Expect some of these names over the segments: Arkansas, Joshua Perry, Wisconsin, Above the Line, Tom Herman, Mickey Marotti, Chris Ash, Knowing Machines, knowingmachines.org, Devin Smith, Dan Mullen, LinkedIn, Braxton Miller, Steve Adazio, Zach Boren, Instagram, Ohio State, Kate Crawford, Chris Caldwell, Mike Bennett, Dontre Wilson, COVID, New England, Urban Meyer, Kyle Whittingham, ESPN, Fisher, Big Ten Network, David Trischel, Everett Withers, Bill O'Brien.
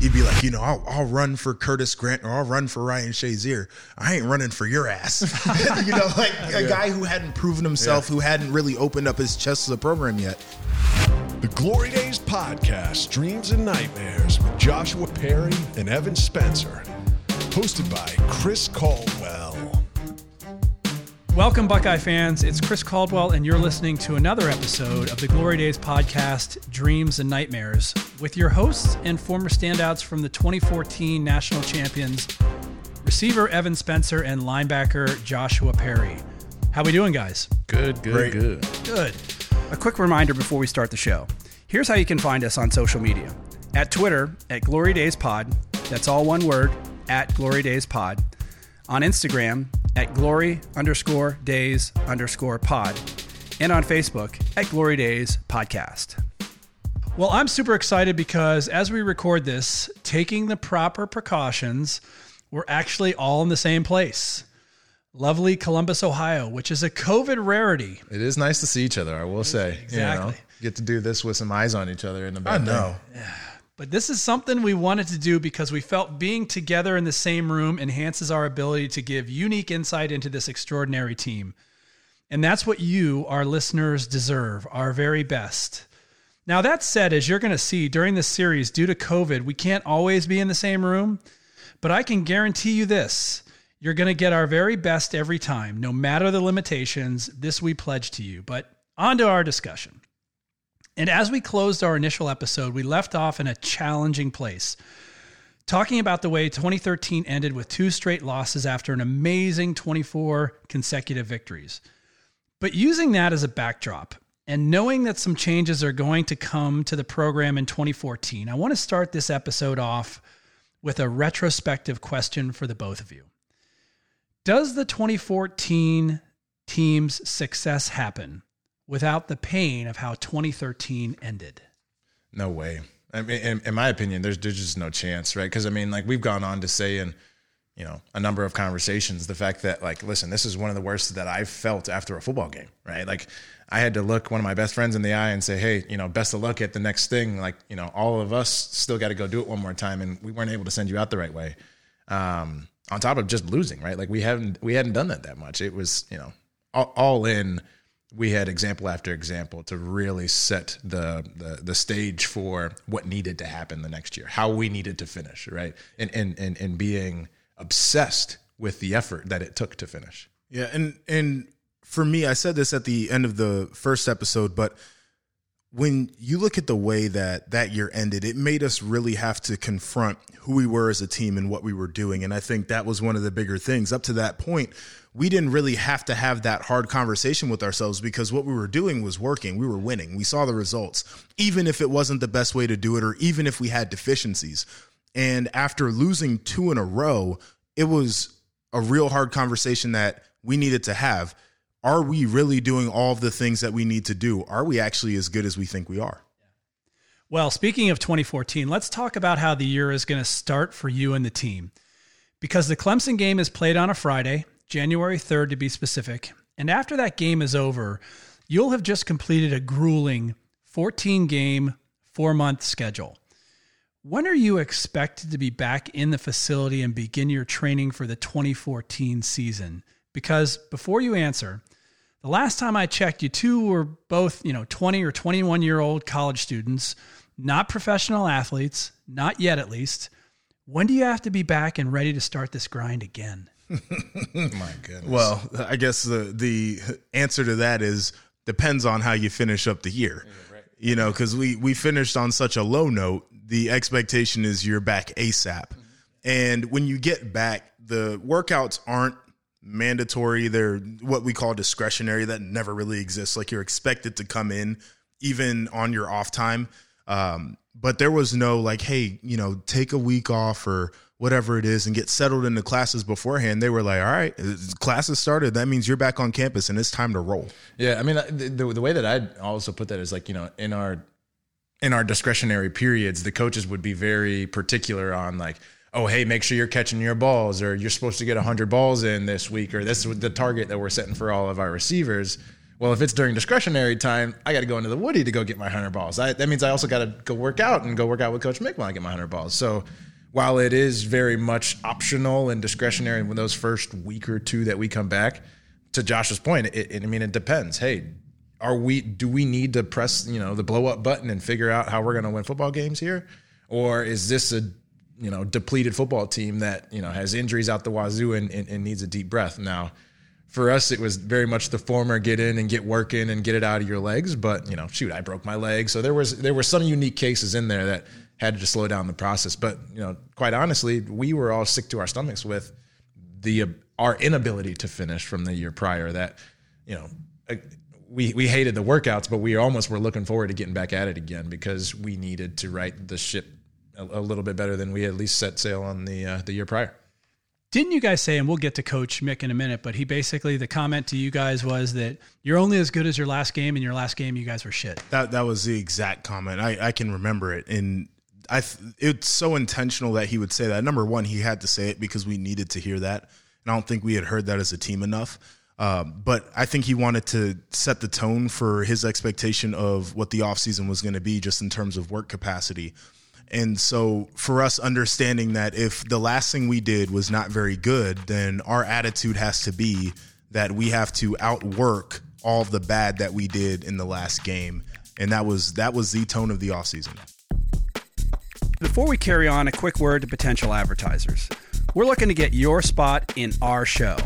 You'd be like, you know, I'll run for Curtis Grant or I'll run for Ryan Shazier. I ain't running for your ass. You know, like a guy who hadn't proven himself, who hadn't really opened up his chest to the program yet. The Glory Days podcast, Dreams and Nightmares with Joshua Perry and Evan Spencer, hosted by Chris Caldwell. Welcome, Buckeye fans. It's Chris Caldwell, and you're listening to another episode of the Glory Days podcast, Dreams and Nightmares, with your hosts and former standouts from the 2014 national champions, receiver Evan Spencer and linebacker Joshua Perry. How we doing, guys? Good. A quick reminder before we start the show. Here's how you can find us on social media. At Twitter, at Glory Days Pod. That's all one word, at Glory Days Pod. On Instagram, at glory_days_pod, and on Facebook at Glory Days Podcast. Well, I'm super excited because as we record this, taking the proper precautions, we're actually all in the same place. Lovely Columbus, Ohio, which is a COVID rarity. It is nice to see each other, I will say. Exactly. You know, get to do this with some eyes on each other in the back. I know. Yeah. But this is something we wanted to do because we felt being together in the same room enhances our ability to give unique insight into this extraordinary team. And that's what you, our listeners, deserve, our very best. Now, that said, as you're going to see during this series, due to COVID, we can't always be in the same room. But I can guarantee you this, you're going to get our very best every time, no matter the limitations. This we pledge to you. But on to our discussion. And as we closed our initial episode, we left off in a challenging place, talking about the way 2013 ended with two straight losses after an amazing 24 consecutive victories. But using that as a backdrop and knowing that some changes are going to come to the program in 2014, I want to start this episode off with a retrospective question for the both of you. Does the 2014 team's success happen without the pain of how 2013 ended? No way. I mean, in my opinion, there's just no chance, right? Because, I mean, like, we've gone on to say in, you know, a number of conversations, the fact that, like, listen, this is one of the worst that I've felt after a football game, right? Like, I had to look one of my best friends in the eye and say, hey, you know, best of luck at the next thing. Like, you know, all of us still got to go do it one more time, and we weren't able to send you out the right way. On top of just losing, right? Like, we hadn't done that much. It was, you know, all in. We had example after example to really set the stage for what needed to happen the next year, how we needed to finish, right? And being obsessed with the effort that it took to finish. Yeah, and for me, I said this at the end of the first episode, but when you look at the way that year ended, it made us really have to confront who we were as a team and what we were doing. And I think that was one of the bigger things. Up to that point, we didn't really have to have that hard conversation with ourselves because what we were doing was working. We were winning. We saw the results, even if it wasn't the best way to do it or even if we had deficiencies. And after losing two in a row, it was a real hard conversation that we needed to have. Are we really doing all of the things that we need to do? Are we actually as good as we think we are? Well, speaking of 2014, let's talk about how the year is going to start for you and the team. Because the Clemson game is played on a Friday, January 3rd to be specific. And after that game is over, you'll have just completed a grueling 14-game, 4-month schedule. When are you expected to be back in the facility and begin your training for the 2014 season? Because before you answer, the last time I checked, you two were both, you know, 20 or 21-year-old college students, not professional athletes, not yet at least. When do you have to be back and ready to start this grind again? My goodness. Well, I guess the answer to that is depends on how you finish up the year. Yeah, right. You know, because we finished on such a low note, the expectation is you're back ASAP. Mm-hmm. And when you get back, the workouts aren't mandatory. They're what we call discretionary. That never really exists. Like, you're expected to come in even on your off time. But there was no like, hey, you know, take a week off or whatever it is and get settled into classes beforehand. They were like, all right, classes started. That means you're back on campus and it's time to roll. Yeah. I mean, the way that I'd also put that is like, you know, in our discretionary periods, the coaches would be very particular on like, oh, hey, make sure you're catching your balls, or you're supposed to get 100 balls in this week, or this is the target that we're setting for all of our receivers. well, if it's during discretionary time, I got to go into the Woody to go get my 100 balls. That means I also got to go work out and go work out with Coach Mick when I get my 100 balls. So while it is very much optional and discretionary when those first week or two that we come back, to Josh's point, it depends. Hey, do we need to press, the blow up button and figure out how we're going to win football games here? Or is this a, depleted football team that, has injuries out the wazoo and needs a deep breath? Now, for us, it was very much the former, get in and get working and get it out of your legs. But, I broke my leg. So there were some unique cases in there that had to slow down the process. But, quite honestly, we were all sick to our stomachs with our inability to finish from the year prior that, we hated the workouts, but we almost were looking forward to getting back at it again because we needed to right the ship a little bit better than we at least set sail on the year prior. Didn't you guys say, and we'll get to Coach Mick in a minute, but he basically, the comment to you guys was that you're only as good as your last game, and your last game you guys were shit. That was the exact comment. I can remember it. And it's so intentional that he would say that. Number one, he had to say it because we needed to hear that. And I don't think we had heard that as a team enough. But I think he wanted to set the tone for his expectation of what the offseason was going to be just in terms of work capacity. And so for us, understanding that if the last thing we did was not very good, then our attitude has to be that we have to outwork all the bad that we did in the last game. And that was the tone of the offseason. Before we carry on, a quick word to potential advertisers. We're looking to get your spot in our show.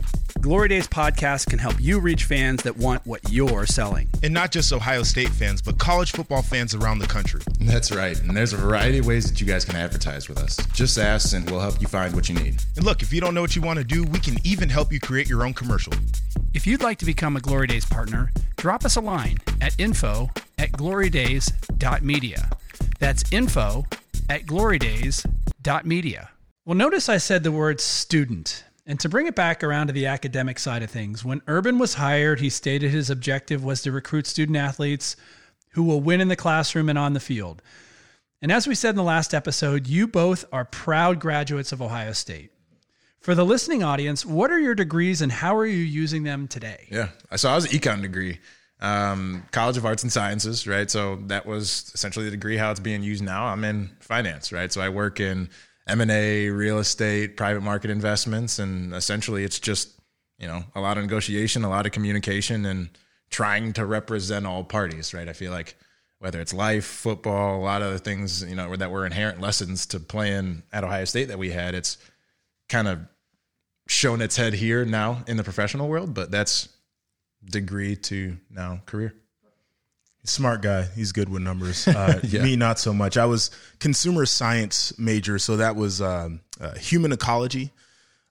Glory Days podcast can help you reach fans that want what you're selling. And not just Ohio State fans, but college football fans around the country. That's right. And there's a variety of ways that you guys can advertise with us. Just ask and we'll help you find what you need. And look, if you don't know what you want to do, we can even help you create your own commercial. If you'd like to become a Glory Days partner, drop us a line at info@glorydays.media. That's info@glorydays.media. Well, notice I said the word student. And to bring it back around to the academic side of things, when Urban was hired, he stated his objective was to recruit student-athletes who will win in the classroom and on the field. And as we said in the last episode, you both are proud graduates of Ohio State. For the listening audience, what are your degrees and how are you using them today? Yeah, so I was an econ degree, College of Arts and Sciences, right? So that was essentially the degree, how it's being used now. I'm in finance, right? So I work in M&A, real estate, private market investments. And essentially it's just, a lot of negotiation, a lot of communication and trying to represent all parties, right? I feel like whether it's life, football, a lot of the things, that were inherent lessons to playing at Ohio State that we had, it's kind of shown its head here now in the professional world, but that's degree to now career. Smart guy. He's good with numbers. Yeah. Me, not so much. I was consumer science major, so that was human ecology.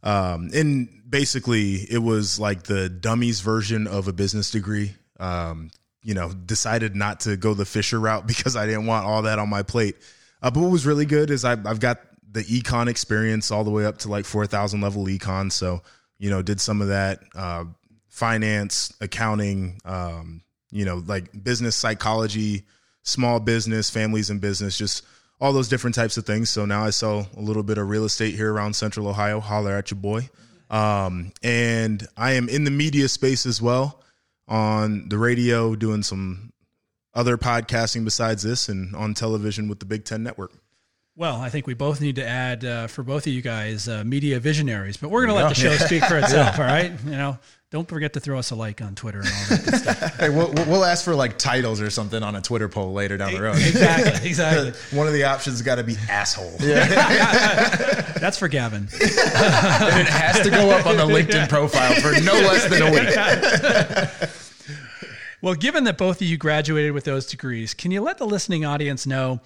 And basically, it was like the dummies version of a business degree. Decided not to go the Fisher route because I didn't want all that on my plate. But what was really good is I've got the econ experience all the way up to like 4,000 level econ. So, did some of that, finance, accounting, like business psychology, small business, families and business, just all those different types of things. So now I sell a little bit of real estate here around Central Ohio. Holler at your boy. And I am in the media space as well, on the radio, doing some other podcasting besides this, and on television with the Big Ten Network. Well, I think we both need to add for both of you guys, media visionaries, but we're going to let the show speak for itself. Yeah. All right. Don't forget to throw us a like on Twitter and all that good stuff. Hey, we'll ask for like titles or something on a Twitter poll later down the road. Exactly. One of the options has got to be asshole. Yeah. That's for Gavin. And it has to go up on the LinkedIn profile for no less than a week. Well, given that both of you graduated with those degrees, can you let the listening audience know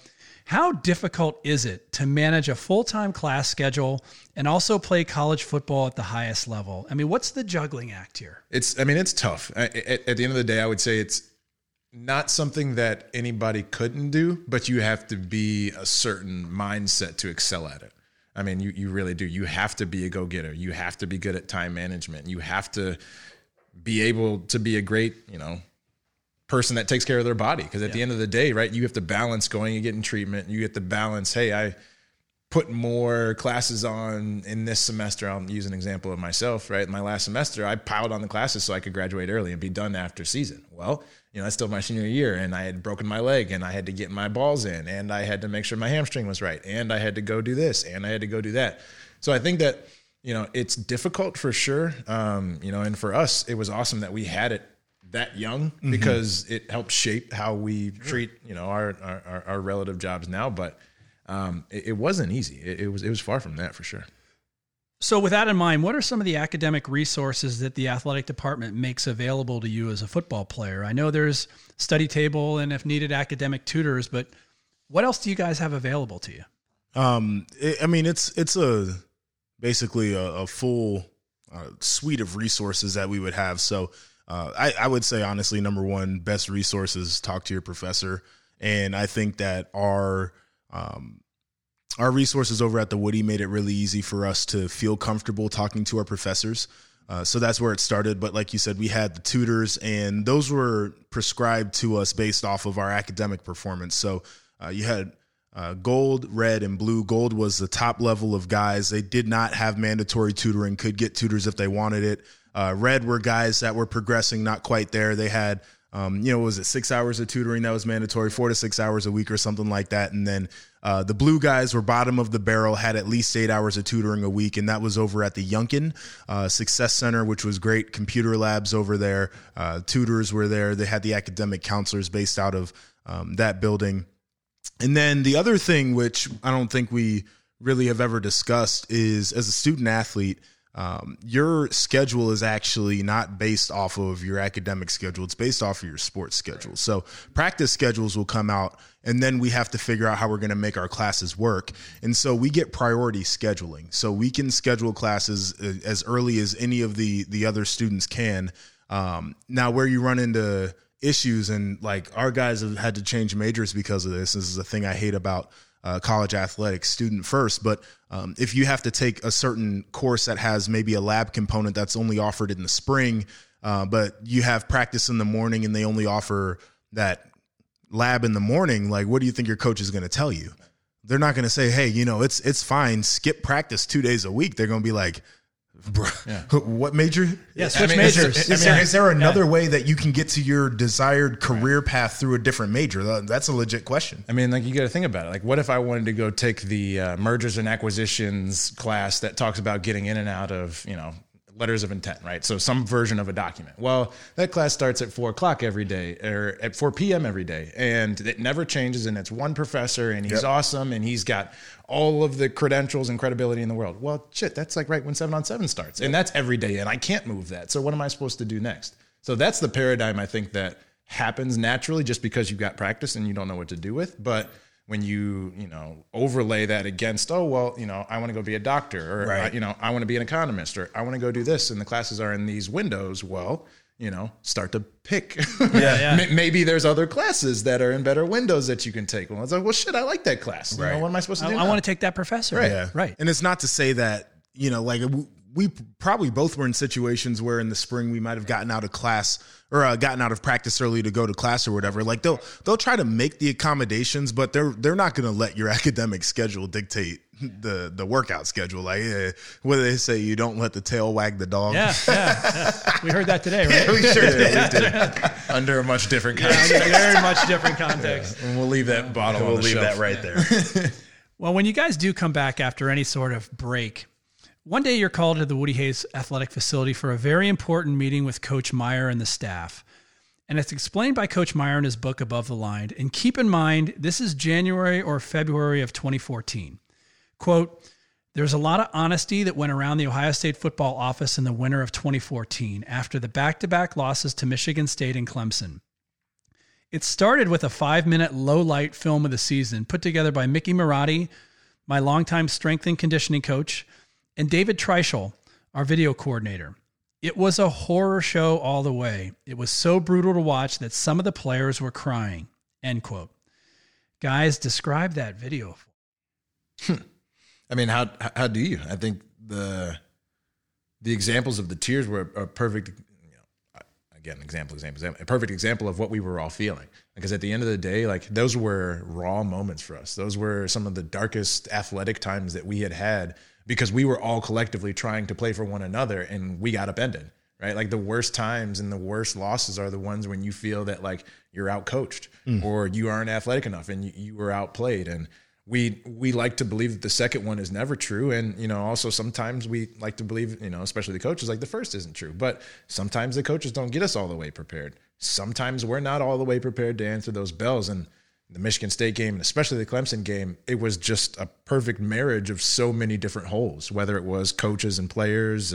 how difficult is it to manage a full-time class schedule and also play college football at the highest level? I mean, what's the juggling act here? It's tough. At the end of the day, I would say it's not something that anybody couldn't do, but you have to be a certain mindset to excel at it. I mean, you really do. You have to be a go-getter. You have to be good at time management. You have to be able to be a great, person that takes care of their body. Because at the end of the day, right, you have to balance going and getting treatment. You have to balance, hey, I put more classes on in this semester. I'll use an example of myself, right? My last semester, I piled on the classes so I could graduate early and be done after season. Well, you know, that's still my senior year, and I had broken my leg, and I had to get my balls in, and I had to make sure my hamstring was right, and I had to go do this, and I had to go do that. So I think that, you know, it's difficult for sure. You know, and for us, it was awesome that we had it that young, because it helped shape how we treat, you know, our relative jobs now. But it wasn't easy. It was far from that, for sure. So with that in mind, what are some of the academic resources that the athletic department makes available to you as a football player? I know there's study table and, if needed, academic tutors, but what else do you guys have available to you? It's basically a full suite of resources that we would have. So I would say, honestly, number one, best resources, talk to your professor. And I think that our resources over at the Woody made it really easy for us to feel comfortable talking to our professors. So that's where it started. But like you said, we had the tutors, and those were prescribed to us based off of our academic performance. So you had gold, red, and blue. Gold was the top level of guys. They did not have mandatory tutoring, could get tutors if they wanted it. Red were guys that were progressing, not quite there. They had, 6 hours of tutoring that was mandatory, 4 to 6 hours a week or something like that. And then the blue guys were bottom of the barrel, had at least 8 hours of tutoring a week. And that was over at the Yunkin Success Center, which was great. Computer labs over there. Tutors were there. They had the academic counselors based out of that building. And then the other thing, which I don't think we really have ever discussed, is as a student athlete, your schedule is actually not based off of your academic schedule. It's based off of your sports schedule. Right. So practice schedules will come out, and then we have to figure out how we're going to make our classes work. And so we get priority scheduling. So we can schedule classes as early as any of the other students can. Now, where you run into issues, and like our guys have had to change majors because of this. This is the thing I hate about college athletics, student first. But if you have to take a certain course that has maybe a lab component that's only offered in the spring, but you have practice in the morning and they only offer that lab in the morning, like, what do you think your coach is going to tell you? They're not going to say, hey, you know, it's fine. Skip practice 2 days a week. They're going to be like, bro, yeah. What major? Yeah, switch majors. Is there another way that you can get to your desired career path through a different major? That's a legit question. I mean, like, you got to think about it. Like, what if I wanted to go take the mergers and acquisitions class that talks about getting in and out of, you know, letters of intent, right? So some version of a document. Well, that class starts at 4 o'clock every day, or at 4 p.m. every day, and it never changes. And it's one professor, and he's awesome, and he's got all of the credentials and credibility in the world. Well, shit, that's like right when 7-on-7 starts, and that's every day, and I can't move that. So what am I supposed to do next? So that's the paradigm, I think, that happens naturally just because you've got practice and you don't know what to do with. But when you know, overlay that against, oh, well, you know, I want to go be a doctor, or, you know, I want to be an economist, or I want to go do this, and the classes are in these windows, well, you know, start to pick. Maybe there's other classes that are in better windows that you can take. Well, it's like, well, shit, I like that class. You know, what am I supposed to do? I want to take that professor. Right. And it's not to say that, you know, like, we probably both were in situations where in the spring we might have gotten out of class, or gotten out of practice early to go to class or whatever. Like, they'll try to make the accommodations, but they're not going to let your academic schedule dictate the workout schedule. Like, what do they say? You don't let the tail wag the dog. We heard that today, right? We sure did. Under a much different context. Very much different context. And we'll leave that bottle on the shelf. We'll leave that right there. Well, when you guys do come back after any sort of break, one day you're called to the Woody Hayes Athletic Facility for a very important meeting with Coach Meyer and the staff. And it's explained by Coach Meyer in his book, Above the Line. And keep in mind, this is January or February of 2014. Quote, "There's a lot of honesty that went around the Ohio State football office in the winter of 2014 after the back-to-back losses to Michigan State and Clemson. It started with a 5-minute low-light film of the season put together by Mickey Marotti, my longtime strength and conditioning coach, and David Trischel, our video coordinator. It was a horror show all the way. It was so brutal to watch that some of the players were crying." End quote. Guys, describe that video. I mean, how do you? I think the examples of the tears were a perfect, you know, I again, example, a perfect example of what we were all feeling. Because at the end of the day, like, those were raw moments for us. Those were some of the darkest athletic times that we had because we were all collectively trying to play for one another and we got upended, right? Like, the worst times and the worst losses are the ones when you feel that, like, you're outcoached or you aren't athletic enough and you were outplayed. And we like to believe that the second one is never true. And, you know, also sometimes we like to believe, you know, especially the coaches, like, the first isn't true, but sometimes the coaches don't get us all the way prepared. Sometimes we're not all the way prepared to answer those bells. And the Michigan State game, and especially the Clemson game, it was just a perfect marriage of so many different holes, whether it was coaches and players,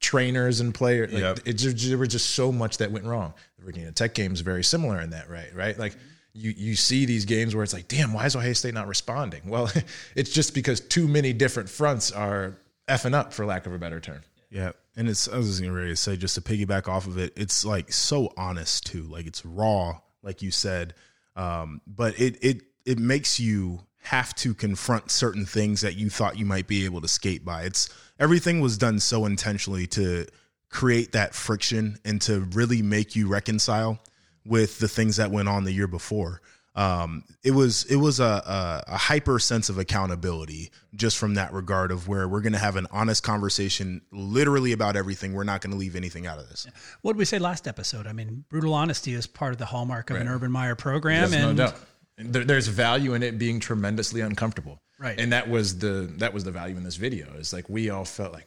trainers and players. Like, there was just so much that went wrong. The Virginia Tech game is very similar in that, right? Like, You see these games where it's like, damn, why is Ohio State not responding? Well, it's just because too many different fronts are effing up, for lack of a better term. Yeah, and I was going to say, just to piggyback off of it, it's like so honest too. Like, it's raw, like you said, but it makes you have to confront certain things that you thought you might be able to skate by. Everything was done so intentionally to create that friction and to really make you reconcile with the things that went on the year before. It was a hyper sense of accountability just from that regard of where we're going to have an honest conversation literally about everything. We're not going to leave anything out of this. What did we say last episode? I mean, brutal honesty is part of the hallmark of an Urban Meyer program. Yes, no doubt. There's value in it being tremendously uncomfortable. Right. And that was the value in this video. It's like, we all felt like,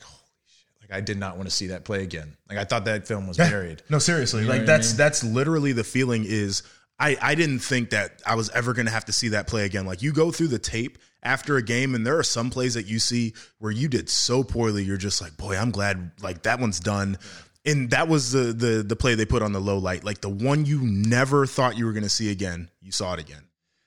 I did not want to see that play again. Like, I thought that film was buried. No, seriously. Like, that's literally the feeling is I didn't think that I was ever going to have to see that play again. Like, you go through the tape after a game and there are some plays that you see where you did so poorly. You're just like, boy, I'm glad, like, that one's done. And that was the play they put on the low light. Like, the one you never thought you were going to see again, you saw it again.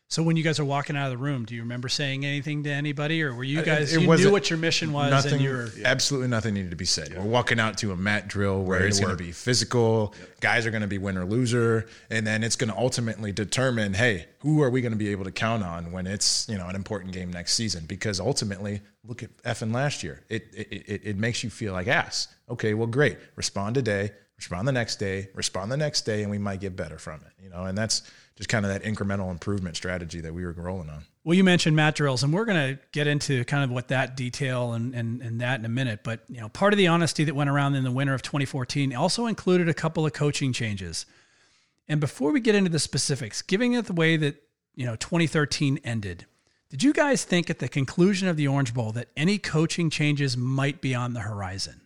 So when you guys are walking out of the room, do you remember saying anything to anybody, or were you guys, you knew what your mission was? Nothing, and you were, absolutely nothing needed to be said. Yeah. We're walking out to a mat drill where it's going to be physical. Yep. Guys are going to be winner loser. And then it's going to ultimately determine, hey, who are we going to be able to count on when it's, you know, an important game next season? Because ultimately, look at effing last year. It makes you feel like ass. Okay, well, great. Respond today. Respond the next day, and we might get better from it, you know, and that's just kind of that incremental improvement strategy that we were rolling on. Well, you mentioned mat drills, and we're going to get into kind of what that detail and that in a minute. But, you know, part of the honesty that went around in the winter of 2014 also included a couple of coaching changes. And before we get into the specifics, giving it the way that, you know, 2013 ended, did you guys think at the conclusion of the Orange Bowl that any coaching changes might be on the horizon?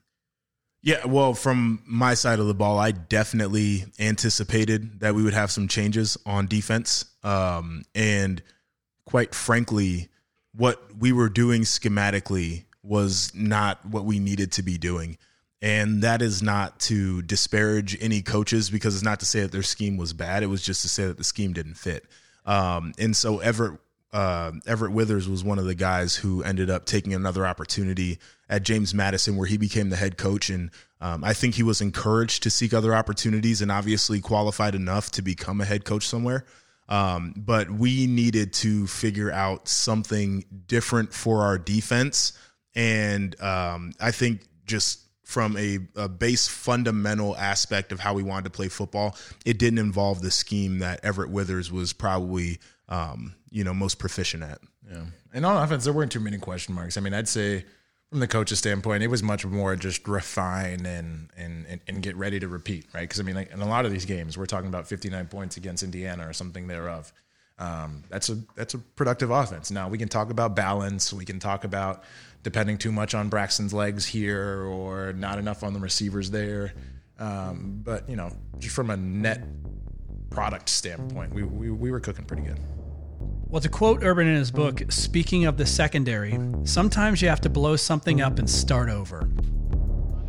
Yeah, well, from my side of the ball, I definitely anticipated that we would have some changes on defense. And quite frankly, what we were doing schematically was not what we needed to be doing. And that is not to disparage any coaches, because it's not to say that their scheme was bad. It was just to say that the scheme didn't fit. And so Everett Withers was one of the guys who ended up taking another opportunity at James Madison, where he became the head coach. And I think he was encouraged to seek other opportunities and obviously qualified enough to become a head coach somewhere. But we needed to figure out something different for our defense. And I think just from a base fundamental aspect of how we wanted to play football, it didn't involve the scheme that Everett Withers was probably most proficient at. Yeah. And on offense, there weren't too many question marks. I mean, I'd say from the coach's standpoint, it was much more just refine and get ready to repeat, right? Because, I mean, like, in a lot of these games, we're talking about 59 points against Indiana or something thereof. That's a productive offense. Now, we can talk about balance. We can talk about depending too much on Braxton's legs here or not enough on the receivers there. But, you know, just from a net product standpoint, we were cooking pretty good. Well, to quote Urban in his book, speaking of the secondary, sometimes you have to blow something up and start over.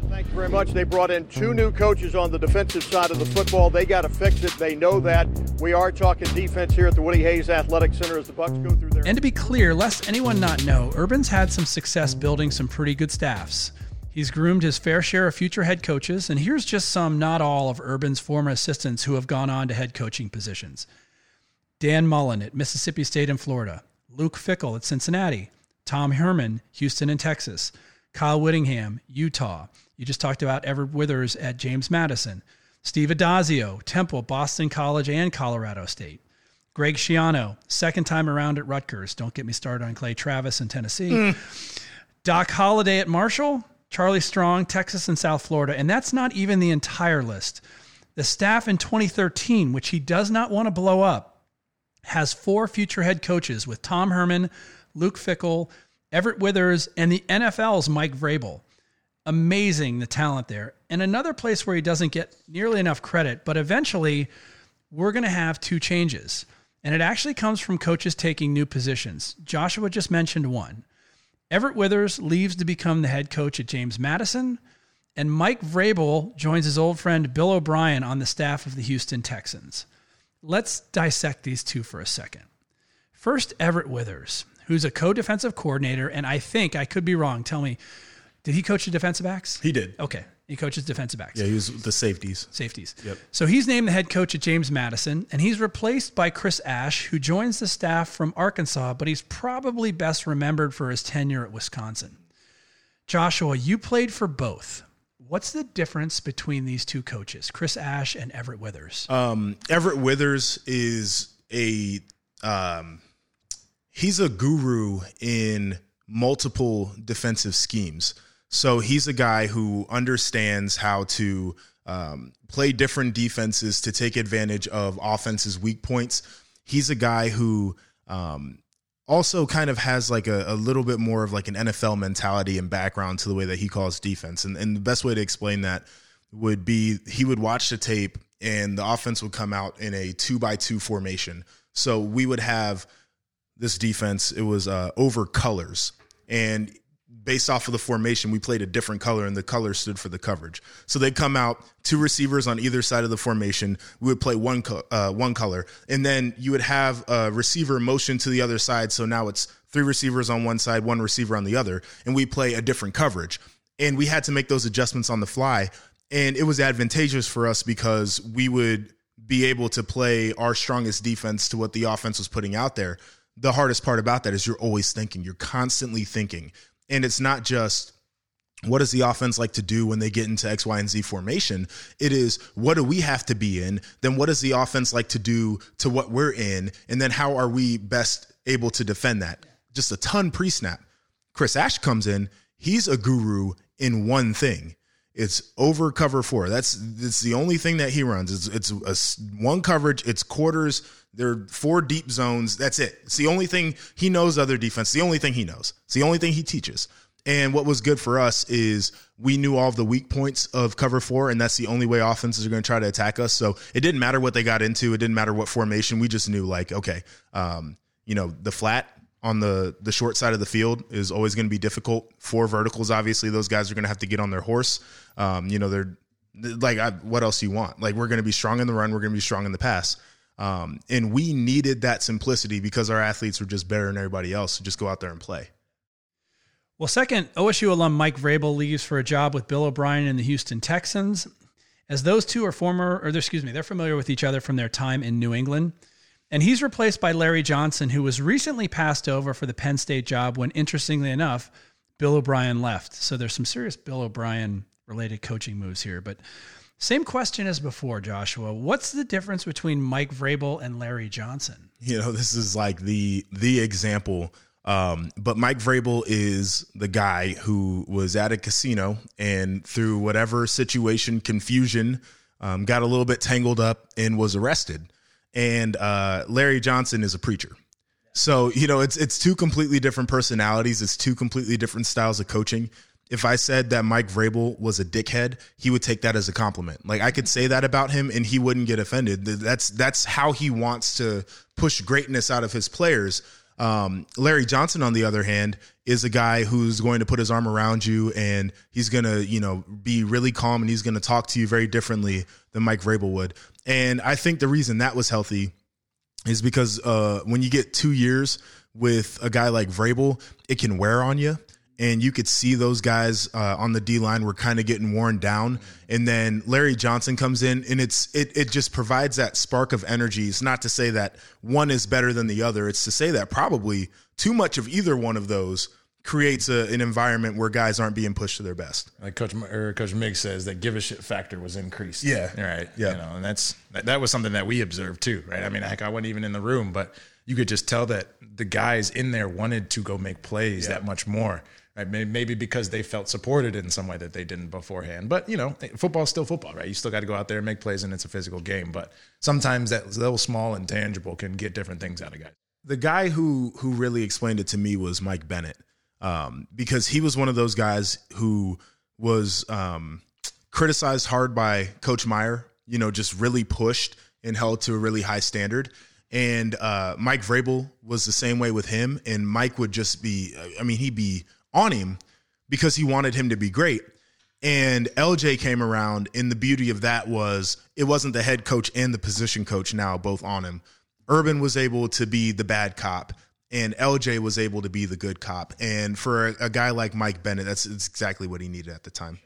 Thank you very much. They brought in two new coaches on the defensive side of the football. They got to fix it. They know that. We are talking defense here at the Woody Hayes Athletic Center as the Bucs go through their... And to be clear, lest anyone not know, Urban's had some success building some pretty good staffs. He's groomed his fair share of future head coaches, and here's just some, not all, of Urban's former assistants who have gone on to head coaching positions. Dan Mullen at Mississippi State and Florida, Luke Fickell at Cincinnati, Tom Herman, Houston and Texas, Kyle Whittingham, Utah. You just talked about Everett Withers at James Madison, Steve Adazio, Temple, Boston College, and Colorado State. Greg Schiano, second time around at Rutgers. Don't get me started on Clay Travis in Tennessee. Doc Holliday at Marshall, Charlie Strong, Texas and South Florida. And that's not even the entire list. The staff in 2013, which he does not want to blow up, has four future head coaches with Tom Herman, Luke Fickell, Everett Withers, and the NFL's Mike Vrabel. Amazing, the talent there. And another place where he doesn't get nearly enough credit, but eventually we're going to have two changes. And it actually comes from coaches taking new positions. Joshua just mentioned one. Everett Withers leaves to become the head coach at James Madison, and Mike Vrabel joins his old friend Bill O'Brien on the staff of the Houston Texans. Let's dissect these two for a second. First, Everett Withers, who's a co-defensive coordinator, and I think, I could be wrong, tell me, did he coach the defensive backs? He did. Okay. He coaches defensive backs. Yeah, he was the safeties. Yep. So he's named the head coach at James Madison, and he's replaced by Chris Ash, who joins the staff from Arkansas, but he's probably best remembered for his tenure at Wisconsin. Joshua, you played for both. What's the difference between these two coaches, Chris Ash and Everett Withers? Everett Withers is he's a guru in multiple defensive schemes. So he's a guy who understands how to play different defenses to take advantage of offense's weak points. He's a guy who also kind of has like a little bit more of like an NFL mentality and background to the way that he calls defense. And the best way to explain that would be he would watch the tape and the offense would come out in a 2-by-2 formation. So we would have this defense. It was over colors, and based off of the formation, we played a different color, and the color stood for the coverage. So they'd come out, two receivers on either side of the formation. We would play one color, and then you would have a receiver motion to the other side. So now it's three receivers on one side, one receiver on the other, and we play a different coverage. And we had to make those adjustments on the fly, and it was advantageous for us because we would be able to play our strongest defense to what the offense was putting out there. The hardest part about that is you're always thinking. You're constantly thinking. And it's not just what does the offense like to do when they get into X, Y, and Z formation? It is what do we have to be in? Then what does the offense like to do to what we're in? And then how are we best able to defend that? Just a ton pre-snap. Chris Ash comes in. He's a guru in one thing. It's over cover four. That's the only thing that he runs. It's one coverage. It's quarters. There are four deep zones. That's it. It's the only thing he knows. Other defense. The only thing he knows. It's the only thing he teaches. And what was good for us is we knew all of the weak points of cover four, and that's the only way offenses are going to try to attack us. So it didn't matter what they got into. It didn't matter what formation. We just knew like, okay, the flat on the short side of the field is always going to be difficult. Four verticals, obviously, those guys are going to have to get on their horse. They're like, what else do you want? Like, we're going to be strong in the run. We're going to be strong in the pass. And we needed that simplicity because our athletes were just better than everybody else. So just go out there and play. Well, second, OSU alum Mike Vrabel leaves for a job with Bill O'Brien and the Houston Texans, as those two are they're familiar with each other from their time in New England. And he's replaced by Larry Johnson, who was recently passed over for the Penn State job when, interestingly enough, Bill O'Brien left. So there's some serious Bill O'Brien-related coaching moves here. But same question as before, Joshua. What's the difference between Mike Vrabel and Larry Johnson? This is like the example. But Mike Vrabel is the guy who was at a casino and through whatever situation, confusion, got a little bit tangled up and was arrested. And Larry Johnson is a preacher. So, it's two completely different personalities. It's two completely different styles of coaching. If I said that Mike Vrabel was a dickhead, he would take that as a compliment. Like, I could say that about him and he wouldn't get offended. That's how he wants to push greatness out of his players. Larry Johnson, on the other hand, is a guy who's going to put his arm around you and he's going to, be really calm and he's going to talk to you very differently than Mike Vrabel would. And I think the reason that was healthy is because when you get 2 years with a guy like Vrabel, it can wear on you. And you could see those guys on the D-line were kind of getting worn down. And then Larry Johnson comes in, and it just provides that spark of energy. It's not to say that one is better than the other. It's to say that probably too much of either one of those creates an environment where guys aren't being pushed to their best. Like Coach Miggs says, that give a shit factor was increased. Yeah. Right. Yeah. You know, and that was something that we observed too, right? I mean, heck, I wasn't even in the room, but you could just tell that the guys in there wanted to go make plays that much more. Right? Maybe because they felt supported in some way that they didn't beforehand. But, you know, football's still football, right? You still got to go out there and make plays, and it's a physical game. But sometimes that little small and tangible can get different things out of guys. The guy who really explained it to me was Mike Bennett, because he was one of those guys who was criticized hard by Coach Meyer, you know, just really pushed and held to a really high standard. And Mike Vrabel was the same way with him. And Mike would just be, I mean, he'd be on him because he wanted him to be great. And LJ came around, and the beauty of that was it wasn't the head coach and the position coach now both on him. Urban was able to be the bad cop, and LJ was able to be the good cop. And for a guy like Mike Bennett, that's exactly what he needed at the time.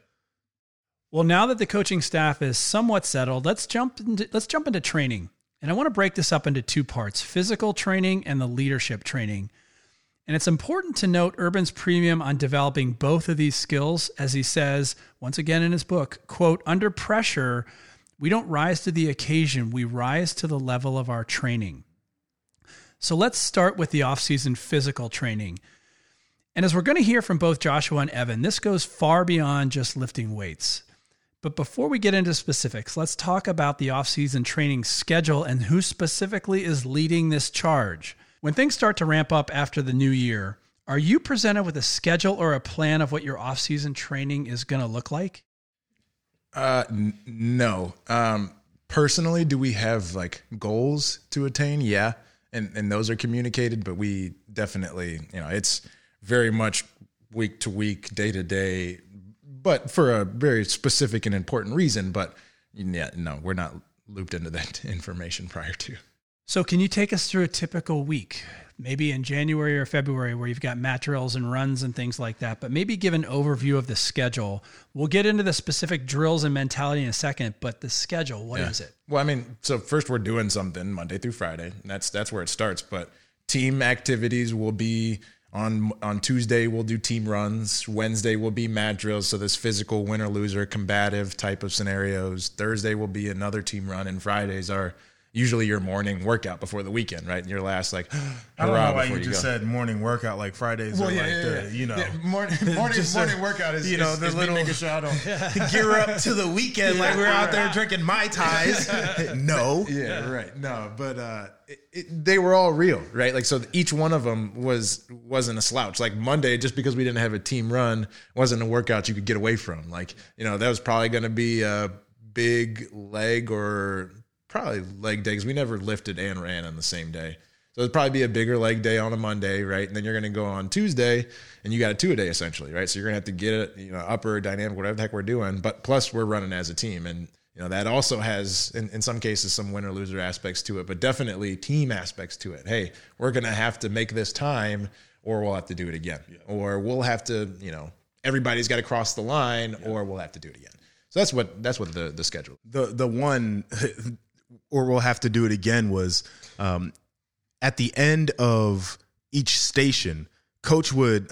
Well, now that the coaching staff is somewhat settled, let's jump into training. And I want to break this up into two parts: physical training and the leadership training. And it's important to note Urban's premium on developing both of these skills, as he says, once again in his book, quote, "Under pressure, we don't rise to the occasion. We rise to the level of our training." So let's start with the off-season physical training. And as we're going to hear from both Joshua and Evan, this goes far beyond just lifting weights. But before we get into specifics, let's talk about the off-season training schedule and who specifically is leading this charge. When things start to ramp up after the new year, are you presented with a schedule or a plan of what your off-season training is going to look like? No. Personally, do we have like goals to attain? Yeah. And those are communicated, but we definitely, you know, it's very much week to week, day to day, but for a very specific and important reason. But yeah, no, we're not looped into that information prior to. So can you take us through a typical week, maybe in January or February, where you've got mat drills and runs and things like that, but maybe give an overview of the schedule? We'll get into the specific drills and mentality in a second, but the schedule, what is it? Well, I mean, so first we're doing something Monday through Friday. That's where it starts. But team activities will be on Tuesday, we'll do team runs. Wednesday will be mat drills. So this physical win or loser combative type of scenarios. Thursday will be another team run, and Fridays are usually your morning workout before the weekend, right? Your last, like, hurrah. I don't know why you just said morning workout, like Fridays are you know. Yeah, morning workout is, you know, the little gear up to the weekend, like we're out there drinking Mai Tais. No. Yeah, right. No, but they were all real, right? Like, so each one of them wasn't a slouch. Like Monday, just because we didn't have a team run, wasn't a workout you could get away from. Like, you know, that was probably going to be a big leg or – probably leg day, because we never lifted and ran on the same day. So it'd probably be a bigger leg day on a Monday, right? And then you're going to go on Tuesday, and you got a two-a-day essentially, right? So you're going to have to get it, you know, upper dynamic, whatever the heck we're doing. But plus we're running as a team. And, you know, that also has, in some cases, some win or loser aspects to it, but definitely team aspects to it. Hey, we're going to have to make this time, or we'll have to do it again. Yeah. Or we'll have to, you know, everybody's got to cross the line, or we'll have to do it again. So that's what the schedule. The one... or we'll have to do it again was at the end of each station, coach would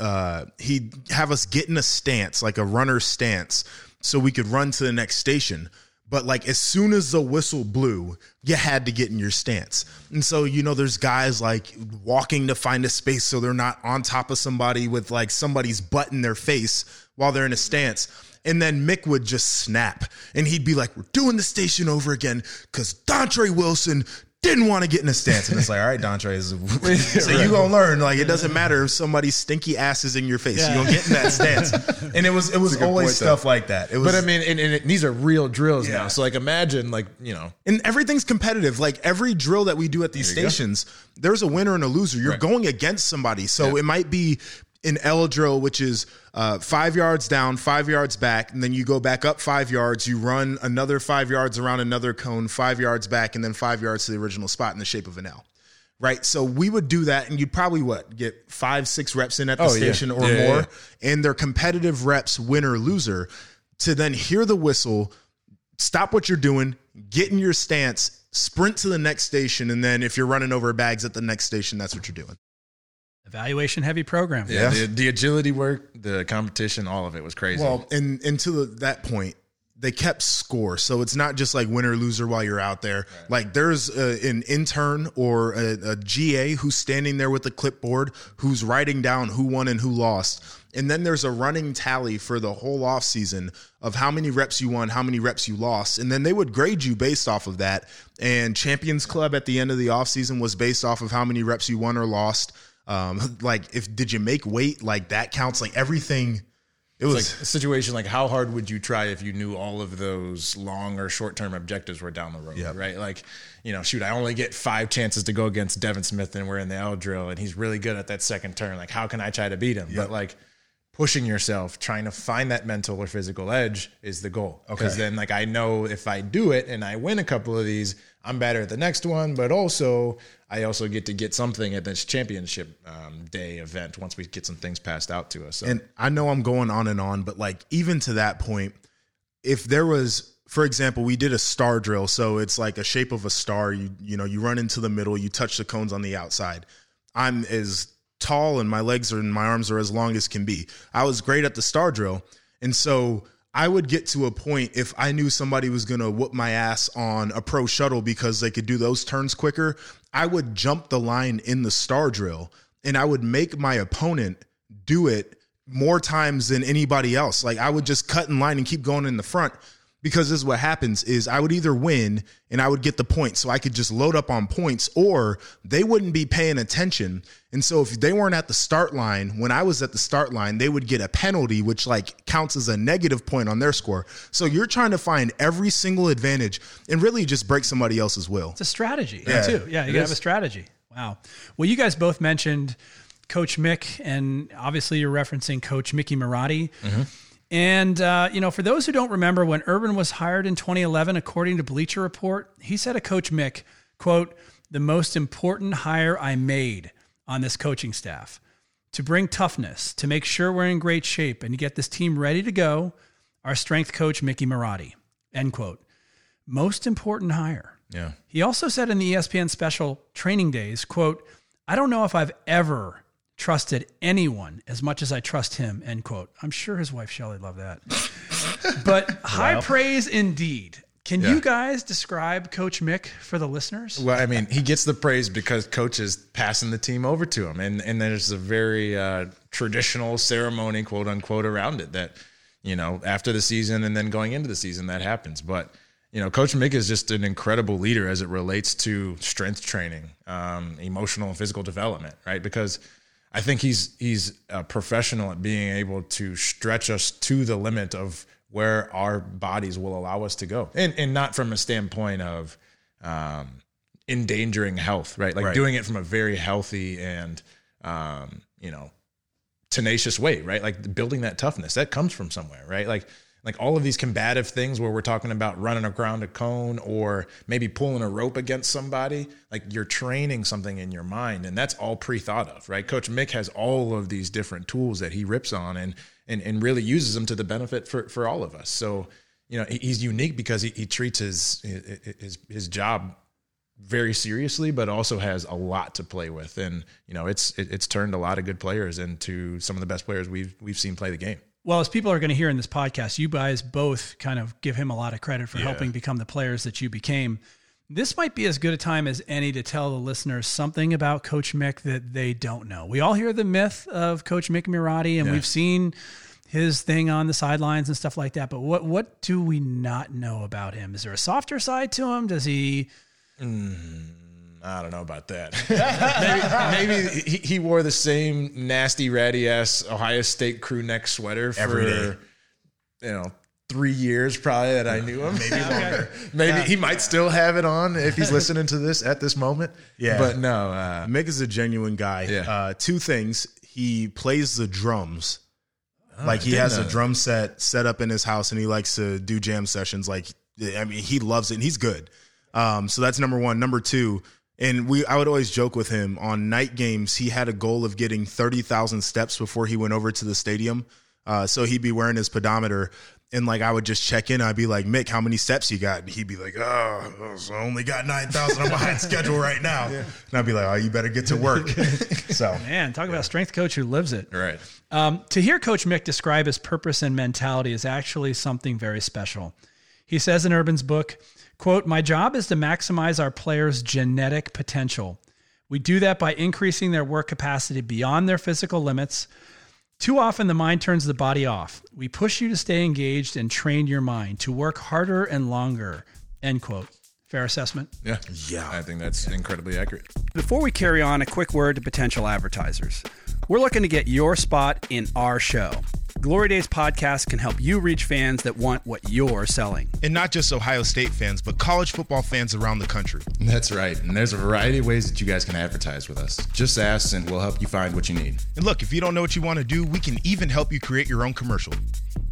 he'd have us get in a stance, like a runner stance, so we could run to the next station. But like as soon as the whistle blew, you had to get in your stance. And so, you know, there's guys like walking to find a space so they're not on top of somebody with like somebody's butt in their face while they're in a stance. And then Mick would just snap, and he'd be like, "We're doing the station over again because Dontre Wilson didn't want to get in a stance." And it's like, all right, Dontre, so you gonna learn. Like, it doesn't matter if somebody's stinky ass is in your face; you gonna get in that stance. And it was always point, stuff like that. It was, but I mean, and these are real drills now. So like, imagine, like, you know, and everything's competitive. Like every drill that we do at these stations, there's a winner and a loser. You're going against somebody, so it might be an L drill, which is 5 yards down, 5 yards back, and then you go back up 5 yards, you run another 5 yards around another cone, 5 yards back, and then 5 yards to the original spot in the shape of an L, right? So we would do that, and you'd probably, get 5-6 reps in at the station or more, and they're competitive reps, win or loser, to then hear the whistle, stop what you're doing, get in your stance, sprint to the next station, and then if you're running over bags at the next station, that's what you're doing. evaluation-heavy program. Yeah, yes. the agility work, the competition, all of it was crazy. Well, and to that point, they kept score. So it's not just like win or loser while you're out there. Right. Like there's an intern or a GA who's standing there with a clipboard, who's writing down who won and who lost. And then there's a running tally for the whole offseason of how many reps you won, how many reps you lost. And then they would grade you based off of that. And Champions Club at the end of the offseason was based off of how many reps you won or lost. Like if, did you make weight? Like that counts, like everything. It was like a situation like how hard would you try if you knew all of those long or short-term objectives were down the road, yep. right? Like, you know, shoot, I only get 5 chances to go against Devin Smith and we're in the L drill and he's really good at that second turn. Like, how can I try to beat him? Yep. But, like, pushing yourself, trying to find that mental or physical edge is the goal. Because then, like, I know if I do it and I win a couple of these, I'm better at the next one, but also I also get to get something at this championship day event once we get some things passed out to us. So. And I know I'm going on and on, but like even to that point, if there was, for example, we did a star drill. So it's like a shape of a star. You know, you run into the middle, you touch the cones on the outside. I'm as tall and my legs are and my arms are as long as can be. I was great at the star drill. And so I would get to a point if I knew somebody was going to whoop my ass on a pro shuttle because they could do those turns quicker, I would jump the line in the star drill and I would make my opponent do it more times than anybody else. Like I would just cut in line and keep going in the front because this is what happens is I would either win and I would get the points so I could just load up on points or they wouldn't be paying attention. And so if they weren't at the start line, when I was at the start line, they would get a penalty, which like counts as a negative point on their score. So you're trying to find every single advantage and really just break somebody else's will. It's a strategy too. Yeah. You gotta have a strategy. Wow. Well, you guys both mentioned Coach Mick and obviously you're referencing Coach Mickey Marotti. Mm-hmm. And, you know, for those who don't remember, when Urban was hired in 2011, according to Bleacher Report, he said to Coach Mick, quote, the most important hire I made on this coaching staff to bring toughness, to make sure we're in great shape and to get this team ready to go, our strength coach, Mickey Marotti, end quote. Most important hire. Yeah. He also said in the ESPN special Training Days, quote, I don't know if I've ever trusted anyone as much as I trust him, end quote. I'm sure his wife, Shelley, loved that. But high praise indeed. Can you guys describe Coach Mick for the listeners? Well, I mean, he gets the praise because Coach is passing the team over to him. And there's a very traditional ceremony, quote unquote, around it that, you know, after the season and then going into the season, that happens. But, you know, Coach Mick is just an incredible leader as it relates to strength training, emotional and physical development, right? Because I think he's a professional at being able to stretch us to the limit of where our bodies will allow us to go. And not from a standpoint of endangering health, right? Like doing it from a very healthy and, you know, tenacious way, right? Like building that toughness that comes from somewhere, right? Like all of these combative things where we're talking about running around a cone or maybe pulling a rope against somebody, like you're training something in your mind and that's all pre-thought of, right? Coach Mick has all of these different tools that he rips on and really uses them to the benefit for all of us. So, you know, he's unique because he treats his job very seriously, but also has a lot to play with. And, you know, it's turned a lot of good players into some of the best players we've seen play the game. Well, as people are going to hear in this podcast, you guys both kind of give him a lot of credit for helping become the players that you became. This might be as good a time as any to tell the listeners something about Coach Mick that they don't know. We all hear the myth of Coach Mick Marotti, and we've seen his thing on the sidelines and stuff like that. But what do we not know about him? Is there a softer side to him? Does he... I don't know about that. maybe he wore the same nasty, ratty-ass Ohio State crew neck sweater for, you know, 3 years probably that I knew him. Maybe longer. Maybe he might still have it on if he's listening to this at this moment. Yeah. But no. Mick is a genuine guy. Yeah. 2 things. He plays the drums. Oh, like he has a drum set up in his house, and he likes to do jam sessions. Like, I mean, he loves it, and he's good. So that's number 1. Number 2. And I would always joke with him on night games. He had a goal of getting 30,000 steps before he went over to the stadium. So he'd be wearing his pedometer And, like, I would just check in. I'd be like, Mick, how many steps you got? And he'd be like, oh, I only got 9,000. I'm behind schedule right now. Yeah. And I'd be like, oh, you better get to work. So, man, talk about a strength coach who lives it. Right. To hear Coach Mick describe his purpose and mentality is actually something very special. He says in Urban's book, quote, my job is to maximize our players' genetic potential. We do that by increasing their work capacity beyond their physical limits. Too often, the mind turns the body off. We push you to stay engaged and train your mind to work harder and longer, end quote. Fair assessment? Yeah. Yeah. I think that's incredibly accurate. Before we carry on, a quick word to potential advertisers. We're looking to get your spot in our show. Glory Days podcast can help you reach fans that want what you're selling. And not just Ohio State fans, but college football fans around the country. That's right. And there's a variety of ways that you guys can advertise with us. Just ask and we'll help you find what you need. And look, if you don't know what you want to do, we can even help you create your own commercial.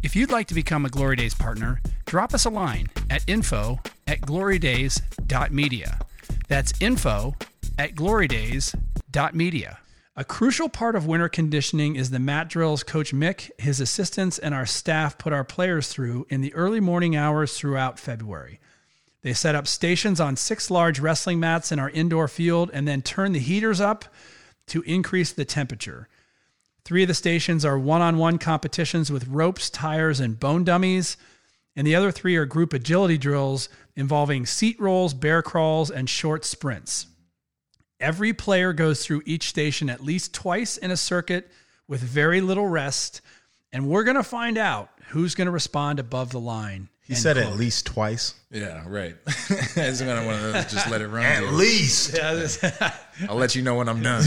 If you'd like to become a Glory Days partner, drop us a line at info@glorydays.media. That's info@glorydays.media. A crucial part of winter conditioning is the mat drills Coach Mick, his assistants, and our staff put our players through in the early morning hours throughout February. They set up stations on 6 large wrestling mats in our indoor field and then turn the heaters up to increase the temperature. 3 of the stations are one-on-one competitions with ropes, tires, and bone dummies, and the other 3 are group agility drills involving seat rolls, bear crawls, and short sprints. Every player goes through each station at least twice in a circuit with very little rest, and we're going to find out who's going to respond above the line. He said quote. At least twice. Yeah, right. That's what I want to just let it run. At least. Yeah. I'll let you know when I'm done.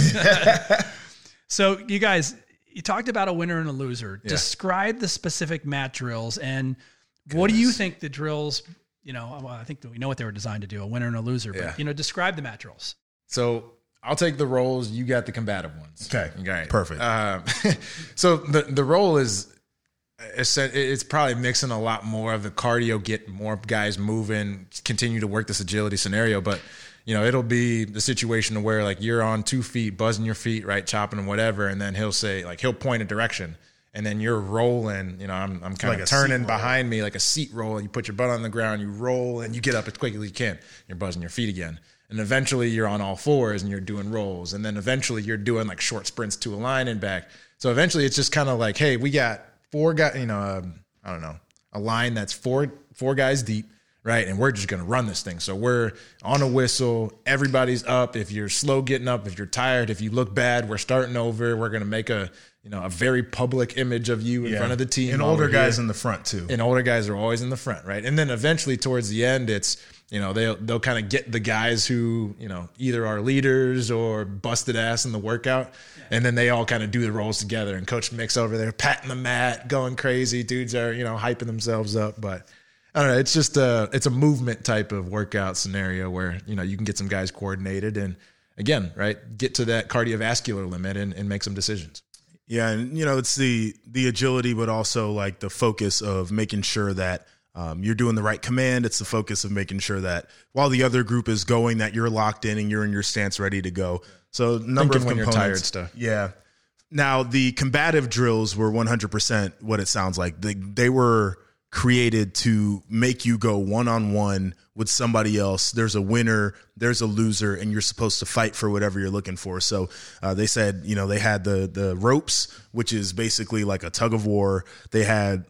So you guys, you talked about a winner and a loser. Yeah. Describe the specific mat drills, and what do you think the drills, you know, well, I think that we know what they were designed to do, a winner and a loser, but, you know, describe the mat drills. So I'll take the roles. You got the combative ones. Okay. Perfect. So the role is, it's probably mixing a lot more of the cardio, get more guys moving, continue to work this agility scenario. But, you know, it'll be the situation where, like, you're on 2 feet, buzzing your feet, right, chopping and whatever. And then he'll say, like, he'll point a direction. And then you're rolling, you know, I'm kind of turning behind me like a seat roll. You put your butt on the ground, you roll, and you get up as quickly as you can. You're buzzing your feet again. And eventually you're on all fours and you're doing rolls. And then eventually you're doing like short sprints to a line and back. So eventually it's just kind of like, hey, we got 4 guys, you know, I don't know, a line that's four guys deep, right? And we're just going to run this thing. So we're on a whistle. Everybody's up. If you're slow getting up, if you're tired, if you look bad, we're starting over. We're going to make a very public image of you in front of the team. And older guys in the front too. And older guys are always in the front, right? And then eventually towards the end, it's, you know, they'll kind of get the guys who, you know, either are leaders or busted ass in the workout, and then they all kind of do the rolls together. And Coach Mick's over there patting the mat, going crazy. Dudes are, you know, hyping themselves up. But I don't know. It's just it's a movement type of workout scenario where, you know, you can get some guys coordinated and, again, right, get to that cardiovascular limit and make some decisions. Yeah, and you know, it's the agility, but also like the focus of making sure that you're doing the right command. It's the focus of making sure that while the other group is going, that you're locked in and you're in your stance ready to go. So number of components. You're tired stuff. Yeah. Now the combative drills were 100% what it sounds like. They were created to make you go one-on-one with somebody else. There's a winner, there's a loser, and you're supposed to fight for whatever you're looking for. So they said, you know, they had the ropes, which is basically like a tug of war. They had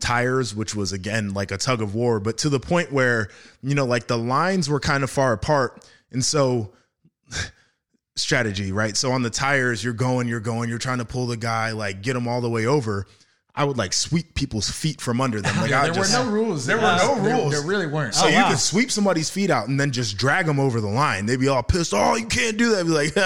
tires, which was, again, like a tug of war, but to the point where, you know, like the lines were kind of far apart. And so strategy, right? So on the tires, you're going, you're trying to pull the guy, like get him all the way over. I would like sweep people's feet from under them. Like, there were no rules. There were no rules. There really weren't. So you could sweep somebody's feet out and then just drag them over the line. They'd be all pissed. Oh, you can't do that. I'd be like,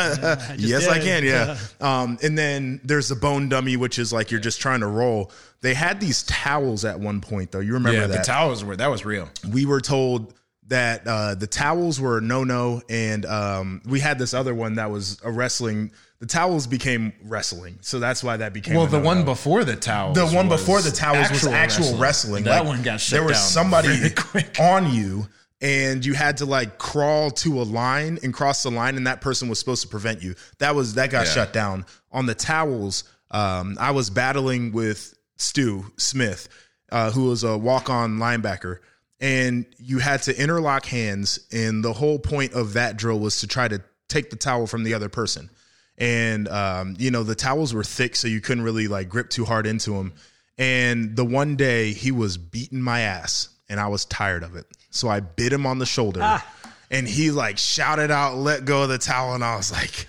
yes, I can. Yeah. And then there's the bone dummy, which is like, you're just trying to roll. They had these towels at one point though. You remember that? The towels that was real. We were told that the towels were no. And we had this other one that was a wrestling. The towels became wrestling. So that's why that became. Well, the one before the towels. The one before the towels was actual wrestling. That one got shut down. There was somebody on you and you had to like crawl to a line and cross the line. And that person was supposed to prevent you. That got shut down on the towels. I was battling with Stu Smith who was a walk-on linebacker. And you had to interlock hands, and the whole point of that drill was to try to take the towel from the other person. And, you know, the towels were thick, so you couldn't really, like, grip too hard into them. And the one day he was beating my ass, and I was tired of it. So I bit him on the shoulder, and he, like, shouted out, "Let go of the towel." And I was like,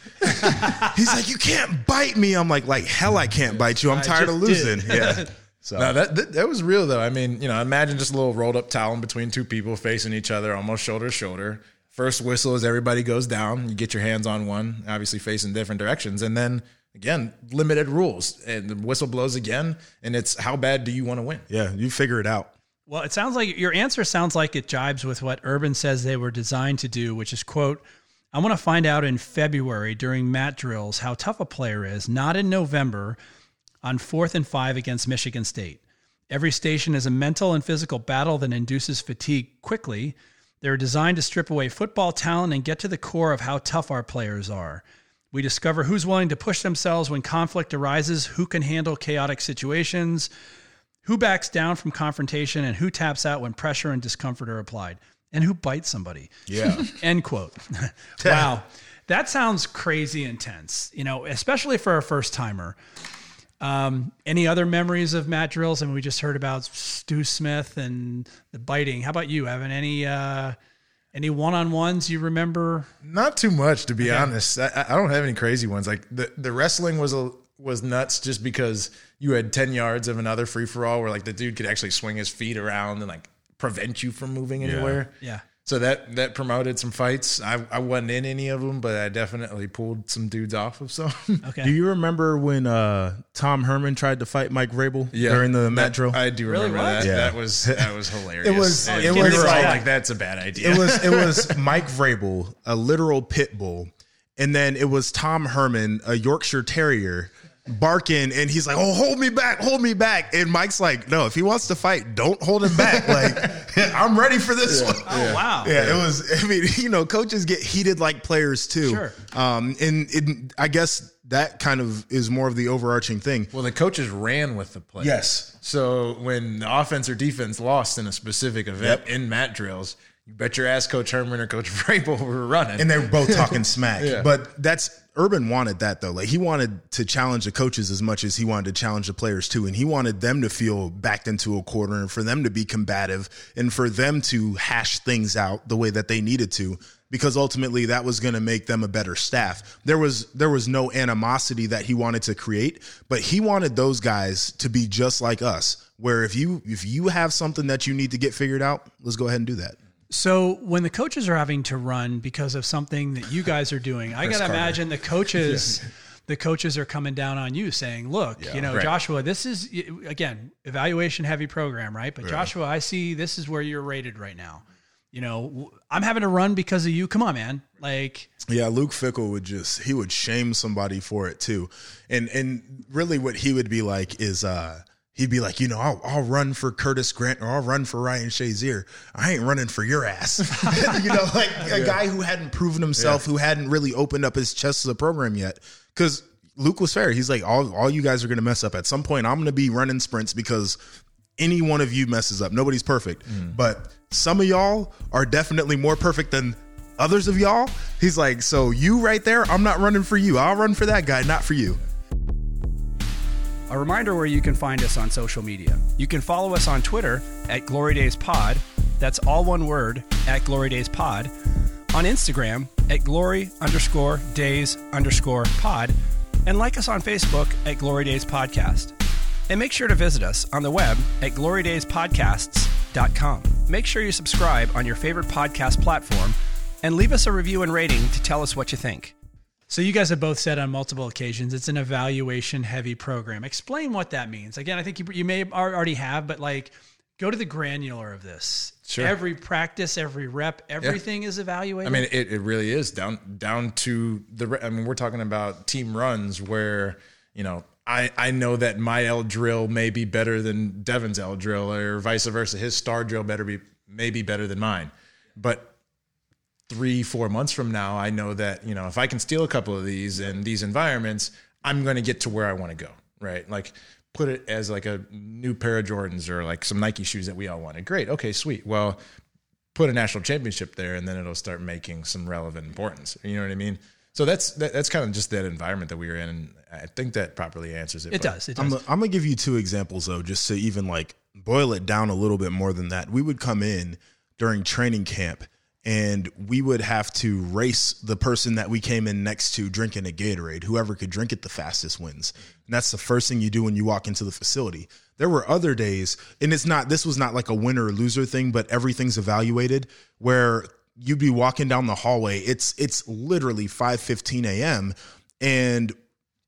he's like, "You can't bite me." I'm like, hell, I can't bite you. I'm tired of losing. Yeah. So. No, that was real, though. I mean, you know, imagine just a little rolled up towel in between two people facing each other, almost shoulder to shoulder. First whistle is everybody goes down. You get your hands on one, obviously facing different directions. And then, again, limited rules. And the whistle blows again, and it's how bad do you want to win? Yeah, you figure it out. Well, it sounds like your answer sounds like it jibes with what Urban says they were designed to do, which is, quote, "I want to find out in February during mat drills how tough a player is, not in November, on 4th and 5 against Michigan State. Every station is a mental and physical battle that induces fatigue quickly. They're designed to strip away football talent and get to the core of how tough our players are. We discover who's willing to push themselves when conflict arises, who can handle chaotic situations, who backs down from confrontation, and who taps out when pressure and discomfort are applied, and who bites somebody." Yeah. End quote. Wow. That sounds crazy intense, you know, especially for a first timer. Any other memories of mat drills? I mean, we just heard about Stu Smith and the biting. How about you, Evan? Any one-on-ones you remember? Not too much, to be honest. I don't have any crazy ones. Like the wrestling was nuts just because you had 10 yards of another free-for-all where like the dude could actually swing his feet around and like prevent you from moving anywhere. Yeah. So that promoted some fights. I wasn't in any of them, but I definitely pulled some dudes off of some. Okay. Do you remember when Tom Herman tried to fight Mike Vrabel during the mat drill? I do remember that. Yeah. That was hilarious. It was like that's a bad idea. It was Mike Vrabel, a literal pit bull, and then it was Tom Herman, a Yorkshire Terrier, barking, and he's like, "Oh, hold me back. And Mike's like, "No, if he wants to fight, don't hold him back. Like, I'm ready for this one." Oh, wow. Yeah, it was, I mean, you know, coaches get heated like players too. Sure. And I guess that kind of is more of the overarching thing. Well, the coaches ran with the players. Yes. So when the offense or defense lost in a specific event in mat drills, you bet your ass Coach Herman or Coach Vrabel were running. And they were both talking smack. Yeah. But Urban wanted that, though. Like, he wanted to challenge the coaches as much as he wanted to challenge the players, too. And he wanted them to feel backed into a corner and for them to be combative and for them to hash things out the way that they needed to, because ultimately that was going to make them a better staff. There was no animosity that he wanted to create, but he wanted those guys to be just like us, where if you have something that you need to get figured out, let's go ahead and do that. So when the coaches are having to run because of something that you guys are doing, I got to imagine the coaches are coming down on you saying, "Look, Joshua, this is, again, evaluation heavy program, right? But Joshua, I see this is where you're rated right now. You know, I'm having to run because of you. Come on, man." Like, yeah, Luke Fickell would shame somebody for it too. And really what he would be like is, he'd be like, "You know, I'll run for Curtis Grant or I'll run for Ryan Shazier. I ain't running for your ass." You know, like a guy who hadn't proven himself, who hadn't really opened up his chest to the program yet. Because Luke was fair. He's like, all you guys are going to mess up. At some point, I'm going to be running sprints because any one of you messes up. Nobody's perfect. But some of y'all are definitely more perfect than others of y'all. He's like, so you right there, I'm not running for you. I'll run for that guy, not for you. A reminder where you can find us on social media. You can follow us on Twitter at Glory Days Pod. That's all one word, at Glory Days Pod. On Instagram at Glory_Days_Pod. And like us on Facebook at Glory Days Podcast. And make sure to visit us on the web at glorydayspodcasts.com. Make sure you subscribe on your favorite podcast platform and leave us a review and rating to tell us what you think. So you guys have both said on multiple occasions, it's an evaluation-heavy program. Explain what that means. Again, I think you may already have, but like, go to the granular of this. Sure. Every practice, every rep, everything is evaluated. I mean, it really is down to the. I mean, we're talking about team runs where, you know, I know that my L drill may be better than Devin's L drill, or vice versa. His star drill may be better than mine, but 3-4 months from now, I know that, you know, if I can steal a couple of these in these environments, I'm going to get to where I want to go, right? Like, put it as like a new pair of Jordans or like some Nike shoes that we all wanted. Great. Okay, sweet. Well, put a national championship there and then it'll start making some relevant importance. You know what I mean? So that's kind of just that environment that we were in. And I think that properly answers it. It does. I'm going to give you two examples though, just to even like boil it down a little bit more than that. We would come in during training camp and we would have to race the person that we came in next to drinking a Gatorade. Whoever could drink it the fastest wins. And that's the first thing you do when you walk into the facility. There were other days, and this was not like a winner or loser thing, but everything's evaluated where you'd be walking down the hallway. It's literally 5:15 a.m. and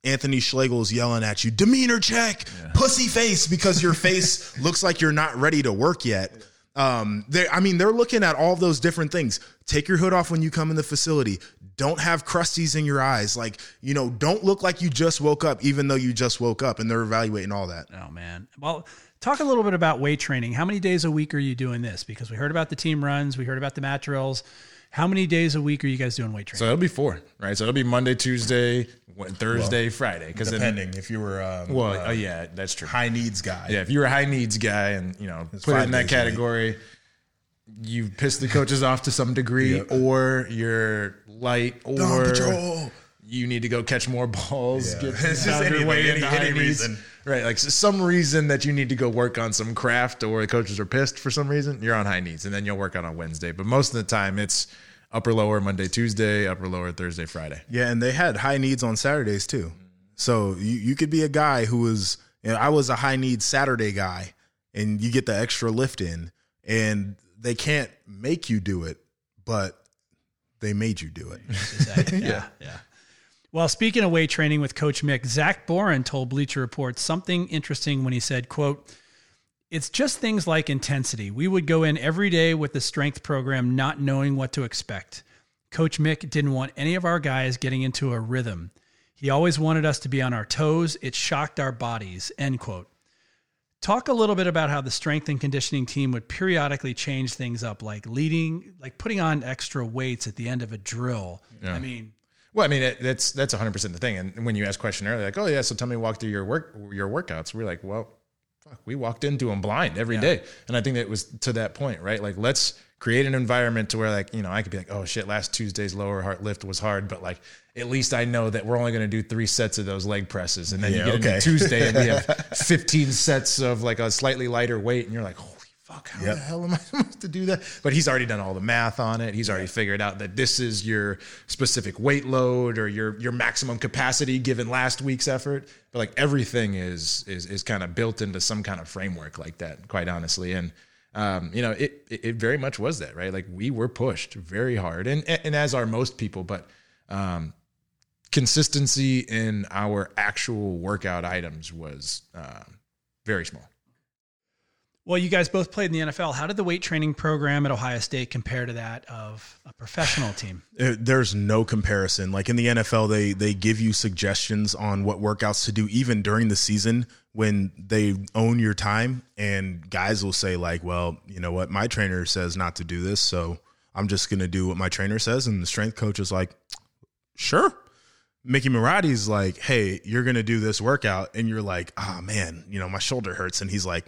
Anthony Schlegel's yelling at you, demeanor check, pussy face, because your face looks like you're not ready to work yet. They're looking at all those different things. Take your hood off when you come in the facility. Don't have crusties in your eyes. Don't look like you just woke up, even though you just woke up, and they're evaluating all that. Oh man. Well, talk a little bit about weight training. How many days a week are you doing this? Because we heard about the team runs. We heard about the mat drills. How many days a week are you guys doing weight training? So it'll be 4, right? So it'll be Monday, Tuesday, Thursday, Friday. Depending if you were that's true. High needs guy. Yeah, if you were a high needs guy and, put it in that category, you pissed the coaches off to some degree, or you're light, or you need to go catch more balls, get underway in high needs. Right, like some reason that you need to go work on some craft or the coaches are pissed for some reason, you're on high needs, and then you'll work on Wednesday. But most of the time, it's upper-lower Monday, Tuesday, upper-lower Thursday, Friday. Yeah, and they had high needs on Saturdays too. So you could be a guy who was I was a high-needs Saturday guy, and you get the extra lift in, and they can't make you do it, but they made you do it. Yeah. Well, speaking of weight training with Coach Mick, Zach Boren told Bleacher Report something interesting when he said, quote, "It's just things like intensity. We would go in every day with the strength program not knowing what to expect. Coach Mick didn't want any of our guys getting into a rhythm. He always wanted us to be on our toes. It shocked our bodies," end quote. Talk a little bit about how the strength and conditioning team would periodically change things up, like putting on extra weights at the end of a drill. Yeah. Well, that's 100% the thing. And when you asked question earlier, like, oh yeah, so tell me, walk through your workouts. We're like, well, fuck, we walked into them blind every day. And I think that it was to that point, right? Like, let's create an environment to where I could be like, oh shit, last Tuesday's lower heart lift was hard, but like, at least I know that we're only going to do 3 sets of those leg presses. And then into Tuesday and we have 15 sets of like a slightly lighter weight. And you're like, holy fuck, how the hell am I supposed to do that? But he's already done all the math on it. He's already figured out that this is your specific weight load or your maximum capacity given last week's effort. But like everything is kind of built into some kind of framework like that, quite honestly. And it very much was that, right? Like we were pushed very hard and as are most people, but consistency in our actual workout items was very small. Well, you guys both played in the NFL. How did the weight training program at Ohio State compare to that of a professional team? There's no comparison. Like in the NFL, they give you suggestions on what workouts to do even during the season when they own your time. And guys will say like, well, you know what? My trainer says not to do this, so I'm just going to do what my trainer says. And the strength coach is like, sure. Mickey Marotti's like, hey, you're going to do this workout. And you're like, ah, man, my shoulder hurts. And he's like,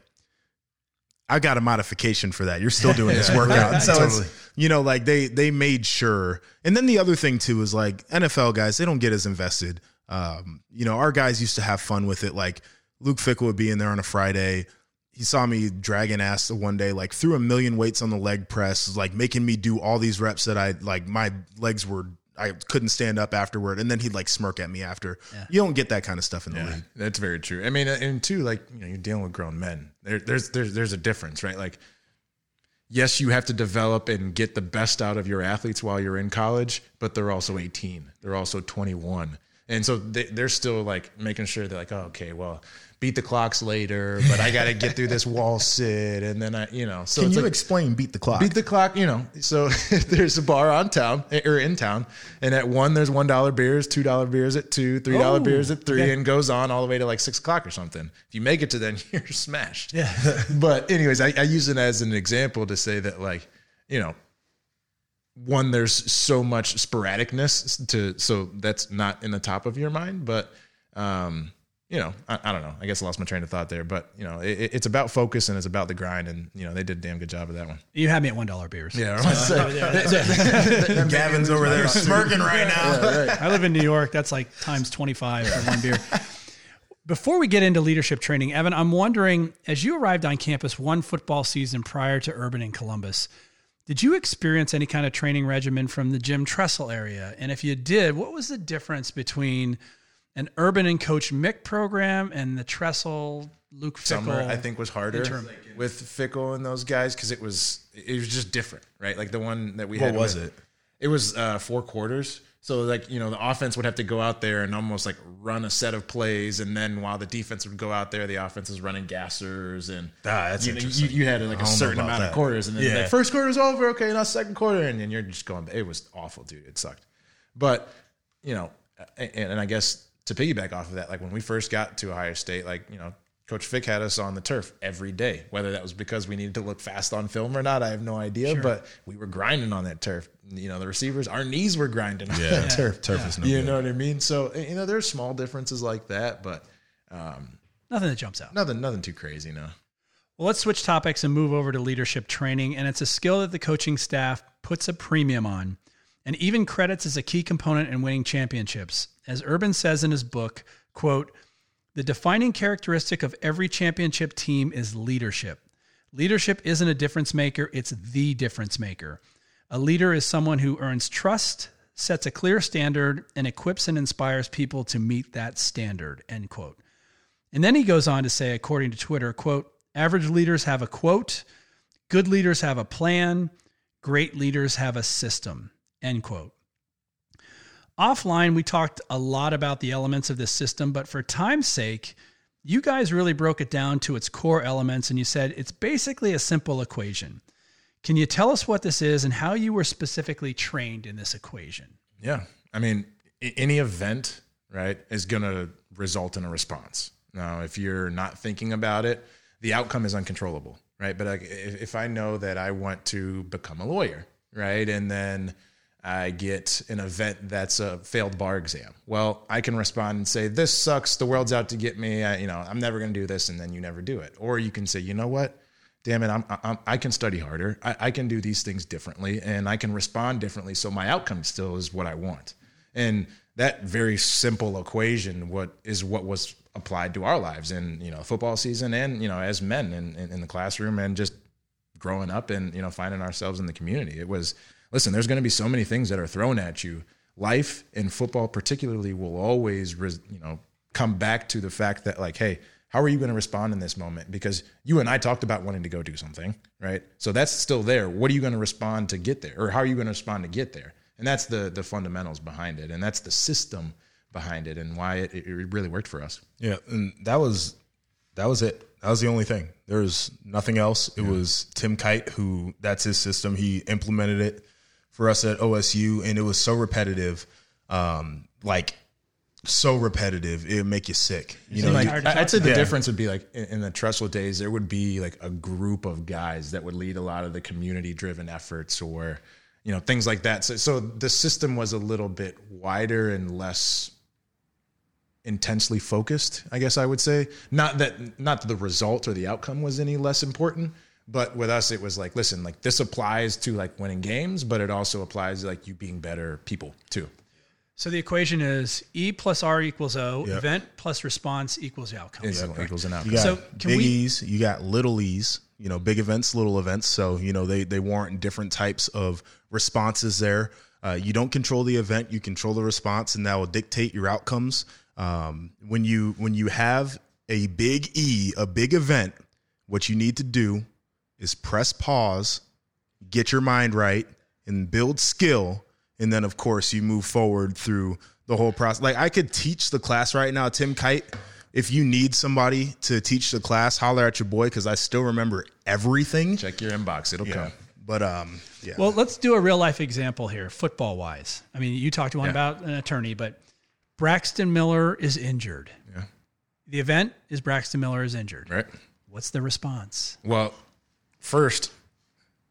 I got a modification for that. You're still doing this workout. So totally. It's, they made sure. And then the other thing too, is like NFL guys, they don't get as invested. Our guys used to have fun with it. Like Luke Fickell would be in there on a Friday. He saw me dragging ass one day, like threw 1,000,000 weights on the leg press, like making me do all these reps that my legs were, I couldn't stand up afterward. And then he'd like smirk at me after. Yeah. You don't get that kind of stuff in the league. That's very true. And too, you're dealing with grown men. There's a difference, right? Like, yes, you have to develop and get the best out of your athletes while you're in college, but they're also 18. They're also 21. And so they're still like making sure they're like, oh, okay, well, beat the clocks later, but I got to get through this wall sit. And then so can you explain beat the clock? Beat the clock, so there's a bar in town, and at 1, there's $1 beers, $2 beers at 2, $3 beers at 3, and goes on all the way to like 6 o'clock or something. If you make it to then, you're smashed. Yeah. But anyways, I use it as an example to say that one, there's so much sporadicness so that's not in the top of your mind, but you know, I don't know. I guess I lost my train of thought there, but you know, it's about focus and it's about the grind, and you know, they did a damn good job of that one. You had me at $1 beers. Yeah, so, Gavin's over there smirking right now. Yeah, right. I live in New York. That's like times 25 for one beer. Before we get into leadership training, Evan, I'm wondering, as you arrived on campus one football season prior to Urban in Columbus, did you experience any kind of training regimen from the Jim Tressel area? And if you did, what was the difference between an Urban and Coach Mick program and the Tressel, Luke Fickell? Summer, I think, was harder with Fickell and those guys because it was just different, right? Like the one that we had. What was it? It was 4 quarters. So, like, you know, the offense would have to go out there and almost, like, run a set of plays, and then while the defense would go out there, the offense is running gassers, and that's you had, like, a certain amount of quarters, and then the first quarter was over, okay, now second quarter, and then you're just going, it was awful, dude. It sucked. But, you know, and I guess to piggyback off of that, like, when we first got to Ohio State, like, you know, Coach Fick had us on the turf every day, whether that was because we needed to look fast on film or not, I have no idea, but we were grinding on that turf. You know, the receivers, our knees were grinding on that turf. Turf is no good. You know what I mean? So, you know, there's small differences like that, but nothing that jumps out. Nothing too crazy, no. Well, let's switch topics and move over to leadership training, and it's a skill that the coaching staff puts a premium on and even credits as a key component in winning championships. As Urban says in his book, quote, "The defining characteristic of every championship team is leadership. Leadership isn't a difference maker, it's the difference maker. A leader is someone who earns trust, sets a clear standard, and equips and inspires people to meet that standard," end quote. And then he goes on to say, according to Twitter, quote, "Average leaders have a quote, good leaders have a plan, great leaders have a system," end quote. Offline, we talked a lot about the elements of this system, but for time's sake, you guys really broke it down to its core elements, and you said it's basically a simple equation. Can you tell us what this is and how you were specifically trained in this equation? Yeah. I mean, any event, right, is going to result in a response. Now, if you're not thinking about it, the outcome is uncontrollable, right? But like, if I know that I want to become a lawyer, right, and then I get an event that's a failed bar exam. Well, I can respond and say, this sucks. The world's out to get me. I'm never going to do this. And then you never do it. Or you can say, you know what? Damn it. I can study harder. I can do these things differently, and I can respond differently. So my outcome still is what I want. And that very simple equation, what was applied to our lives in, you know, football season and, you know, as men in the classroom and just growing up and, you know, finding ourselves in the community. It was, listen, there's going to be so many things that are thrown at you. Life and football particularly will always, come back to the fact that, like, hey, how are you going to respond in this moment? Because you and I talked about wanting to go do something, right? So that's still there. What are you going to respond to get there? Or how are you going to respond to get there? And that's the fundamentals behind it. And that's the system behind it and why it really worked for us. Yeah, and that was it. That was the only thing. There was nothing else. It was Tim Kight, who that's his system. He implemented it for us at OSU, and it was so repetitive, it'd make you sick. You know, I'd say the difference would be like in the Tressel days, there would be like a group of guys that would lead a lot of the community driven efforts or, you know, things like that. So the system was a little bit wider and less intensely focused, I guess I would say. Not that the result or the outcome was any less important. But with us, it was like, listen, like this applies to like winning games, but it also applies to like you being better people too. So the equation is E+R=O, event plus response equals outcome. Exactly. Equals an outcome. You got E's, you got little E's, you know, big events, little events. So, you know, they warrant different types of responses there. You don't control the event, you control the response, and that will dictate your outcomes. When you have a big E, a big event, what you need to do is press pause, get your mind right, and build skill. And then, of course, you move forward through the whole process. Like, I could teach the class right now. Tim Kight, if you need somebody to teach the class, holler at your boy because I still remember everything. Check your inbox. It'll come. But, Well, let's do a real-life example here, football-wise. I mean, you talked to one about an attorney, but Braxton Miller is injured. Yeah. The event is Braxton Miller is injured. Right. What's the response? Well, first,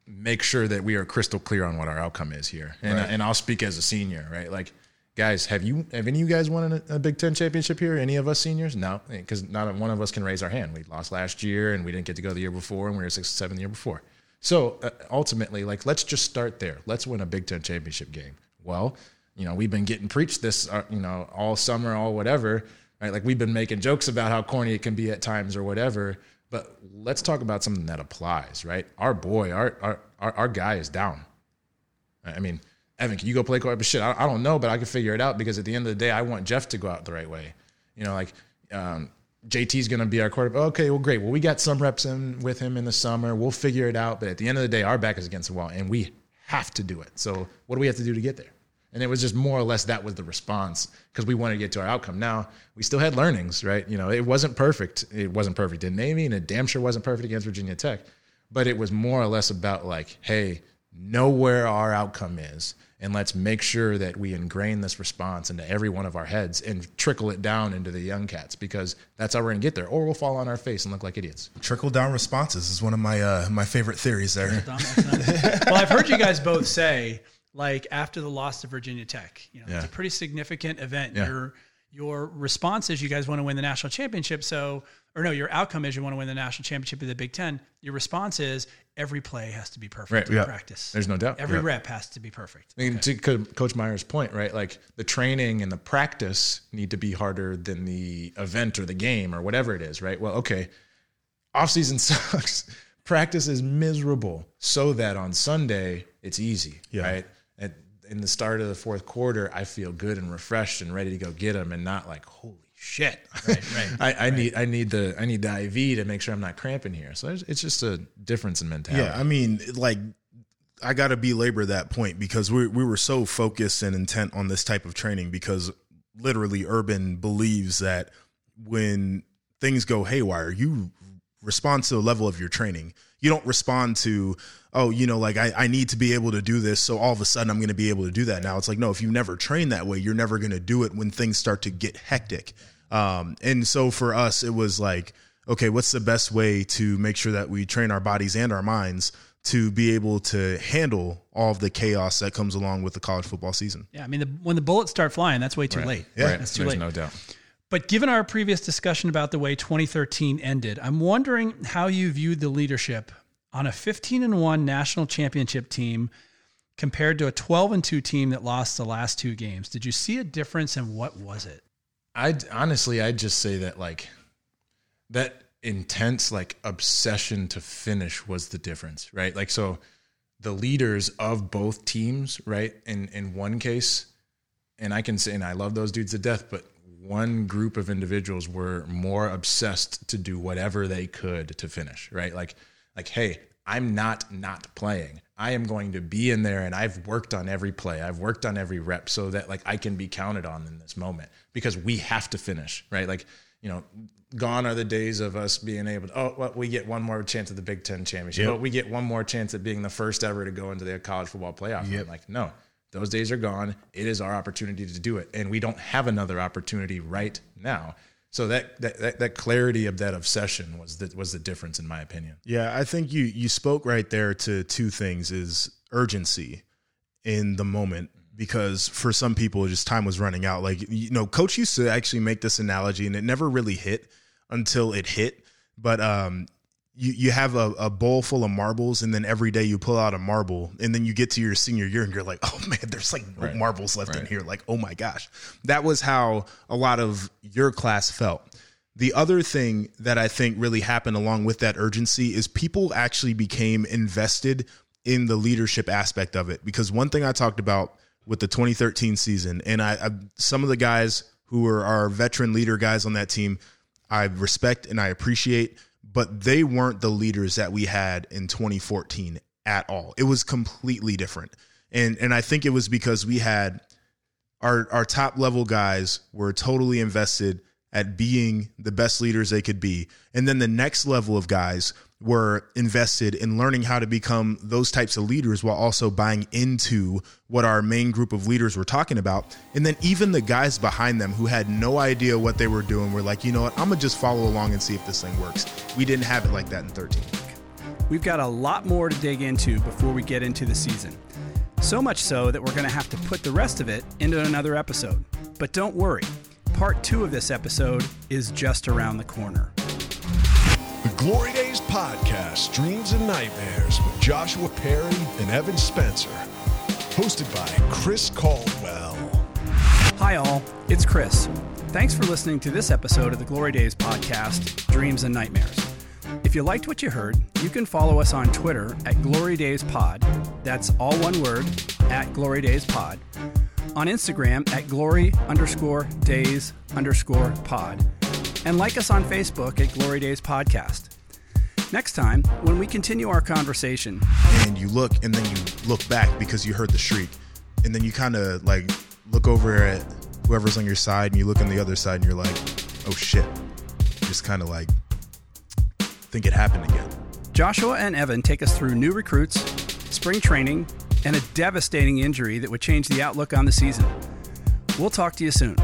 make sure that we are crystal clear on what our outcome is here. And I'll speak as a senior, right? Like, guys, have any of you guys won a Big Ten championship here? Any of us seniors? No, because not one of us can raise our hand. We lost last year, and we didn't get to go the year before, and we were 6th or 7th the year before. So ultimately, like, let's just start there. Let's win a Big Ten championship game. Well, you know, we've been getting preached this, all summer, all whatever, right? Like, we've been making jokes about how corny it can be at times or whatever. But let's talk about something that applies, right? Our boy, our guy is down. I mean, Evan, can you go play quarterback? Shit, I don't know, but I can figure it out, because at the end of the day, I want Jeff to go out the right way. You know, like, JT's going to be our quarterback. Okay, well, great. Well, we got some reps in with him in the summer. We'll figure it out. But at the end of the day, our back is against the wall, and we have to do it. So what do we have to do to get there? And it was just more or less that was the response, because we wanted to get to our outcome. Now, we still had learnings, right? You know, it wasn't perfect. It wasn't perfect in Navy, and it damn sure wasn't perfect against Virginia Tech. But it was more or less about, like, hey, know where our outcome is, and let's make sure that we ingrain this response into every one of our heads and trickle it down into the young cats, because that's how we're going to get there, or we'll fall on our face and look like idiots. Trickle-down responses is one of my my favorite theories there. Well, I've heard you guys both say – like, after the loss to Virginia Tech, you know, it's a pretty significant event. Yeah. Your response is you guys want to win the national championship. Your outcome is you want to win the national championship of the Big Ten. Your response is every play has to be perfect in practice. There's no doubt. Every rep has to be perfect. I mean, to Coach Meyer's point, right? Like, the training and the practice need to be harder than the event or the game or whatever it is, right? Well, okay, offseason sucks. Practice is miserable, so that on Sunday it's easy, right? In the start of the fourth quarter, I feel good and refreshed and ready to go get them, and not like, holy shit, I need the IV to make sure I'm not cramping here. So it's just a difference in mentality. Yeah, I mean, like, I got to belabor that point, because we were so focused and intent on this type of training, because literally Urban believes that when things go haywire, you respond to the level of your training. You don't respond to, oh, you know, like, I need to be able to do this, so all of a sudden I'm going to be able to do that now. It's like, no, if you never train that way, you're never going to do it when things start to get hectic. And so for us, it was like, okay, what's the best way to make sure that we train our bodies and our minds to be able to handle all of the chaos that comes along with the college football season? Yeah, I mean, when the bullets start flying, that's way too late. Yeah, that's too late. There's no doubt. But given our previous discussion about the way 2013 ended, I'm wondering how you viewed the leadership on a 15-1 national championship team compared to a 12-2 team that lost the last two games. Did you see a difference, and what was it? I'd just say that, like, that intense, like, obsession to finish was the difference, right? Like, so the leaders of both teams, right, in one case, and I can say, and I love those dudes to death, but one group of individuals were more obsessed to do whatever they could to finish, right? Like, hey, I'm not playing. I am going to be in there, and I've worked on every play. I've worked on every rep, so that, like, I can be counted on in this moment, because we have to finish, right? Like, you know, gone are the days of us being able to, we get one more chance at the Big Ten championship. Yep. But we get one more chance at being the first ever to go into the college football playoff. Yep. Like, no. Those days are gone. It is our opportunity to do it. And we don't have another opportunity right now. So that clarity of that obsession was the difference, in my opinion. Yeah, I think you spoke right there to two things, is urgency in the moment, because for some people, just time was running out. Like, you know, Coach used to actually make this analogy, and it never really hit until it hit. But You have a bowl full of marbles, and then every day you pull out a marble, and then you get to your senior year and you're like, oh man, there's like no marbles left in here. Like, oh my gosh. That was how a lot of your class felt. The other thing that I think really happened along with that urgency is people actually became invested in the leadership aspect of it. Because one thing I talked about with the 2013 season, and I some of the guys who were our veteran leader guys on that team, I respect and I appreciate, but they weren't the leaders that we had in 2014 at all. It was completely different. And I think it was because we had our top level guys were totally invested at being the best leaders they could be. And then the next level of guys were invested in learning how to become those types of leaders, while also buying into what our main group of leaders were talking about. And then even the guys behind them who had no idea what they were doing were like, you know what, I'm going to just follow along and see if this thing works. We didn't have it like that in 13. We've got a lot more to dig into before we get into the season. So much so that we're going to have to put the rest of it into another episode. But don't worry, part two of this episode is just around the corner. The Glory Days Podcast, Dreams and Nightmares with Joshua Perry and Evan Spencer. Hosted by Chris Caldwell. Hi all, it's Chris. Thanks for listening to this episode of the Glory Days Podcast, Dreams and Nightmares. If you liked what you heard, you can follow us on Twitter at Glory Days Pod. That's all one word, at Glory Days Pod. On Instagram at Glory_Days_Pod. And like us on Facebook at Glory Days Podcast. Next time, when we continue our conversation. And you look, and then you look back because you heard the shriek. And then you kind of like look over at whoever's on your side, and you look on the other side, and you're like, oh shit. Just kind of like, think it happened again. Joshua and Evan take us through new recruits, spring training, and a devastating injury that would change the outlook on the season. We'll talk to you soon.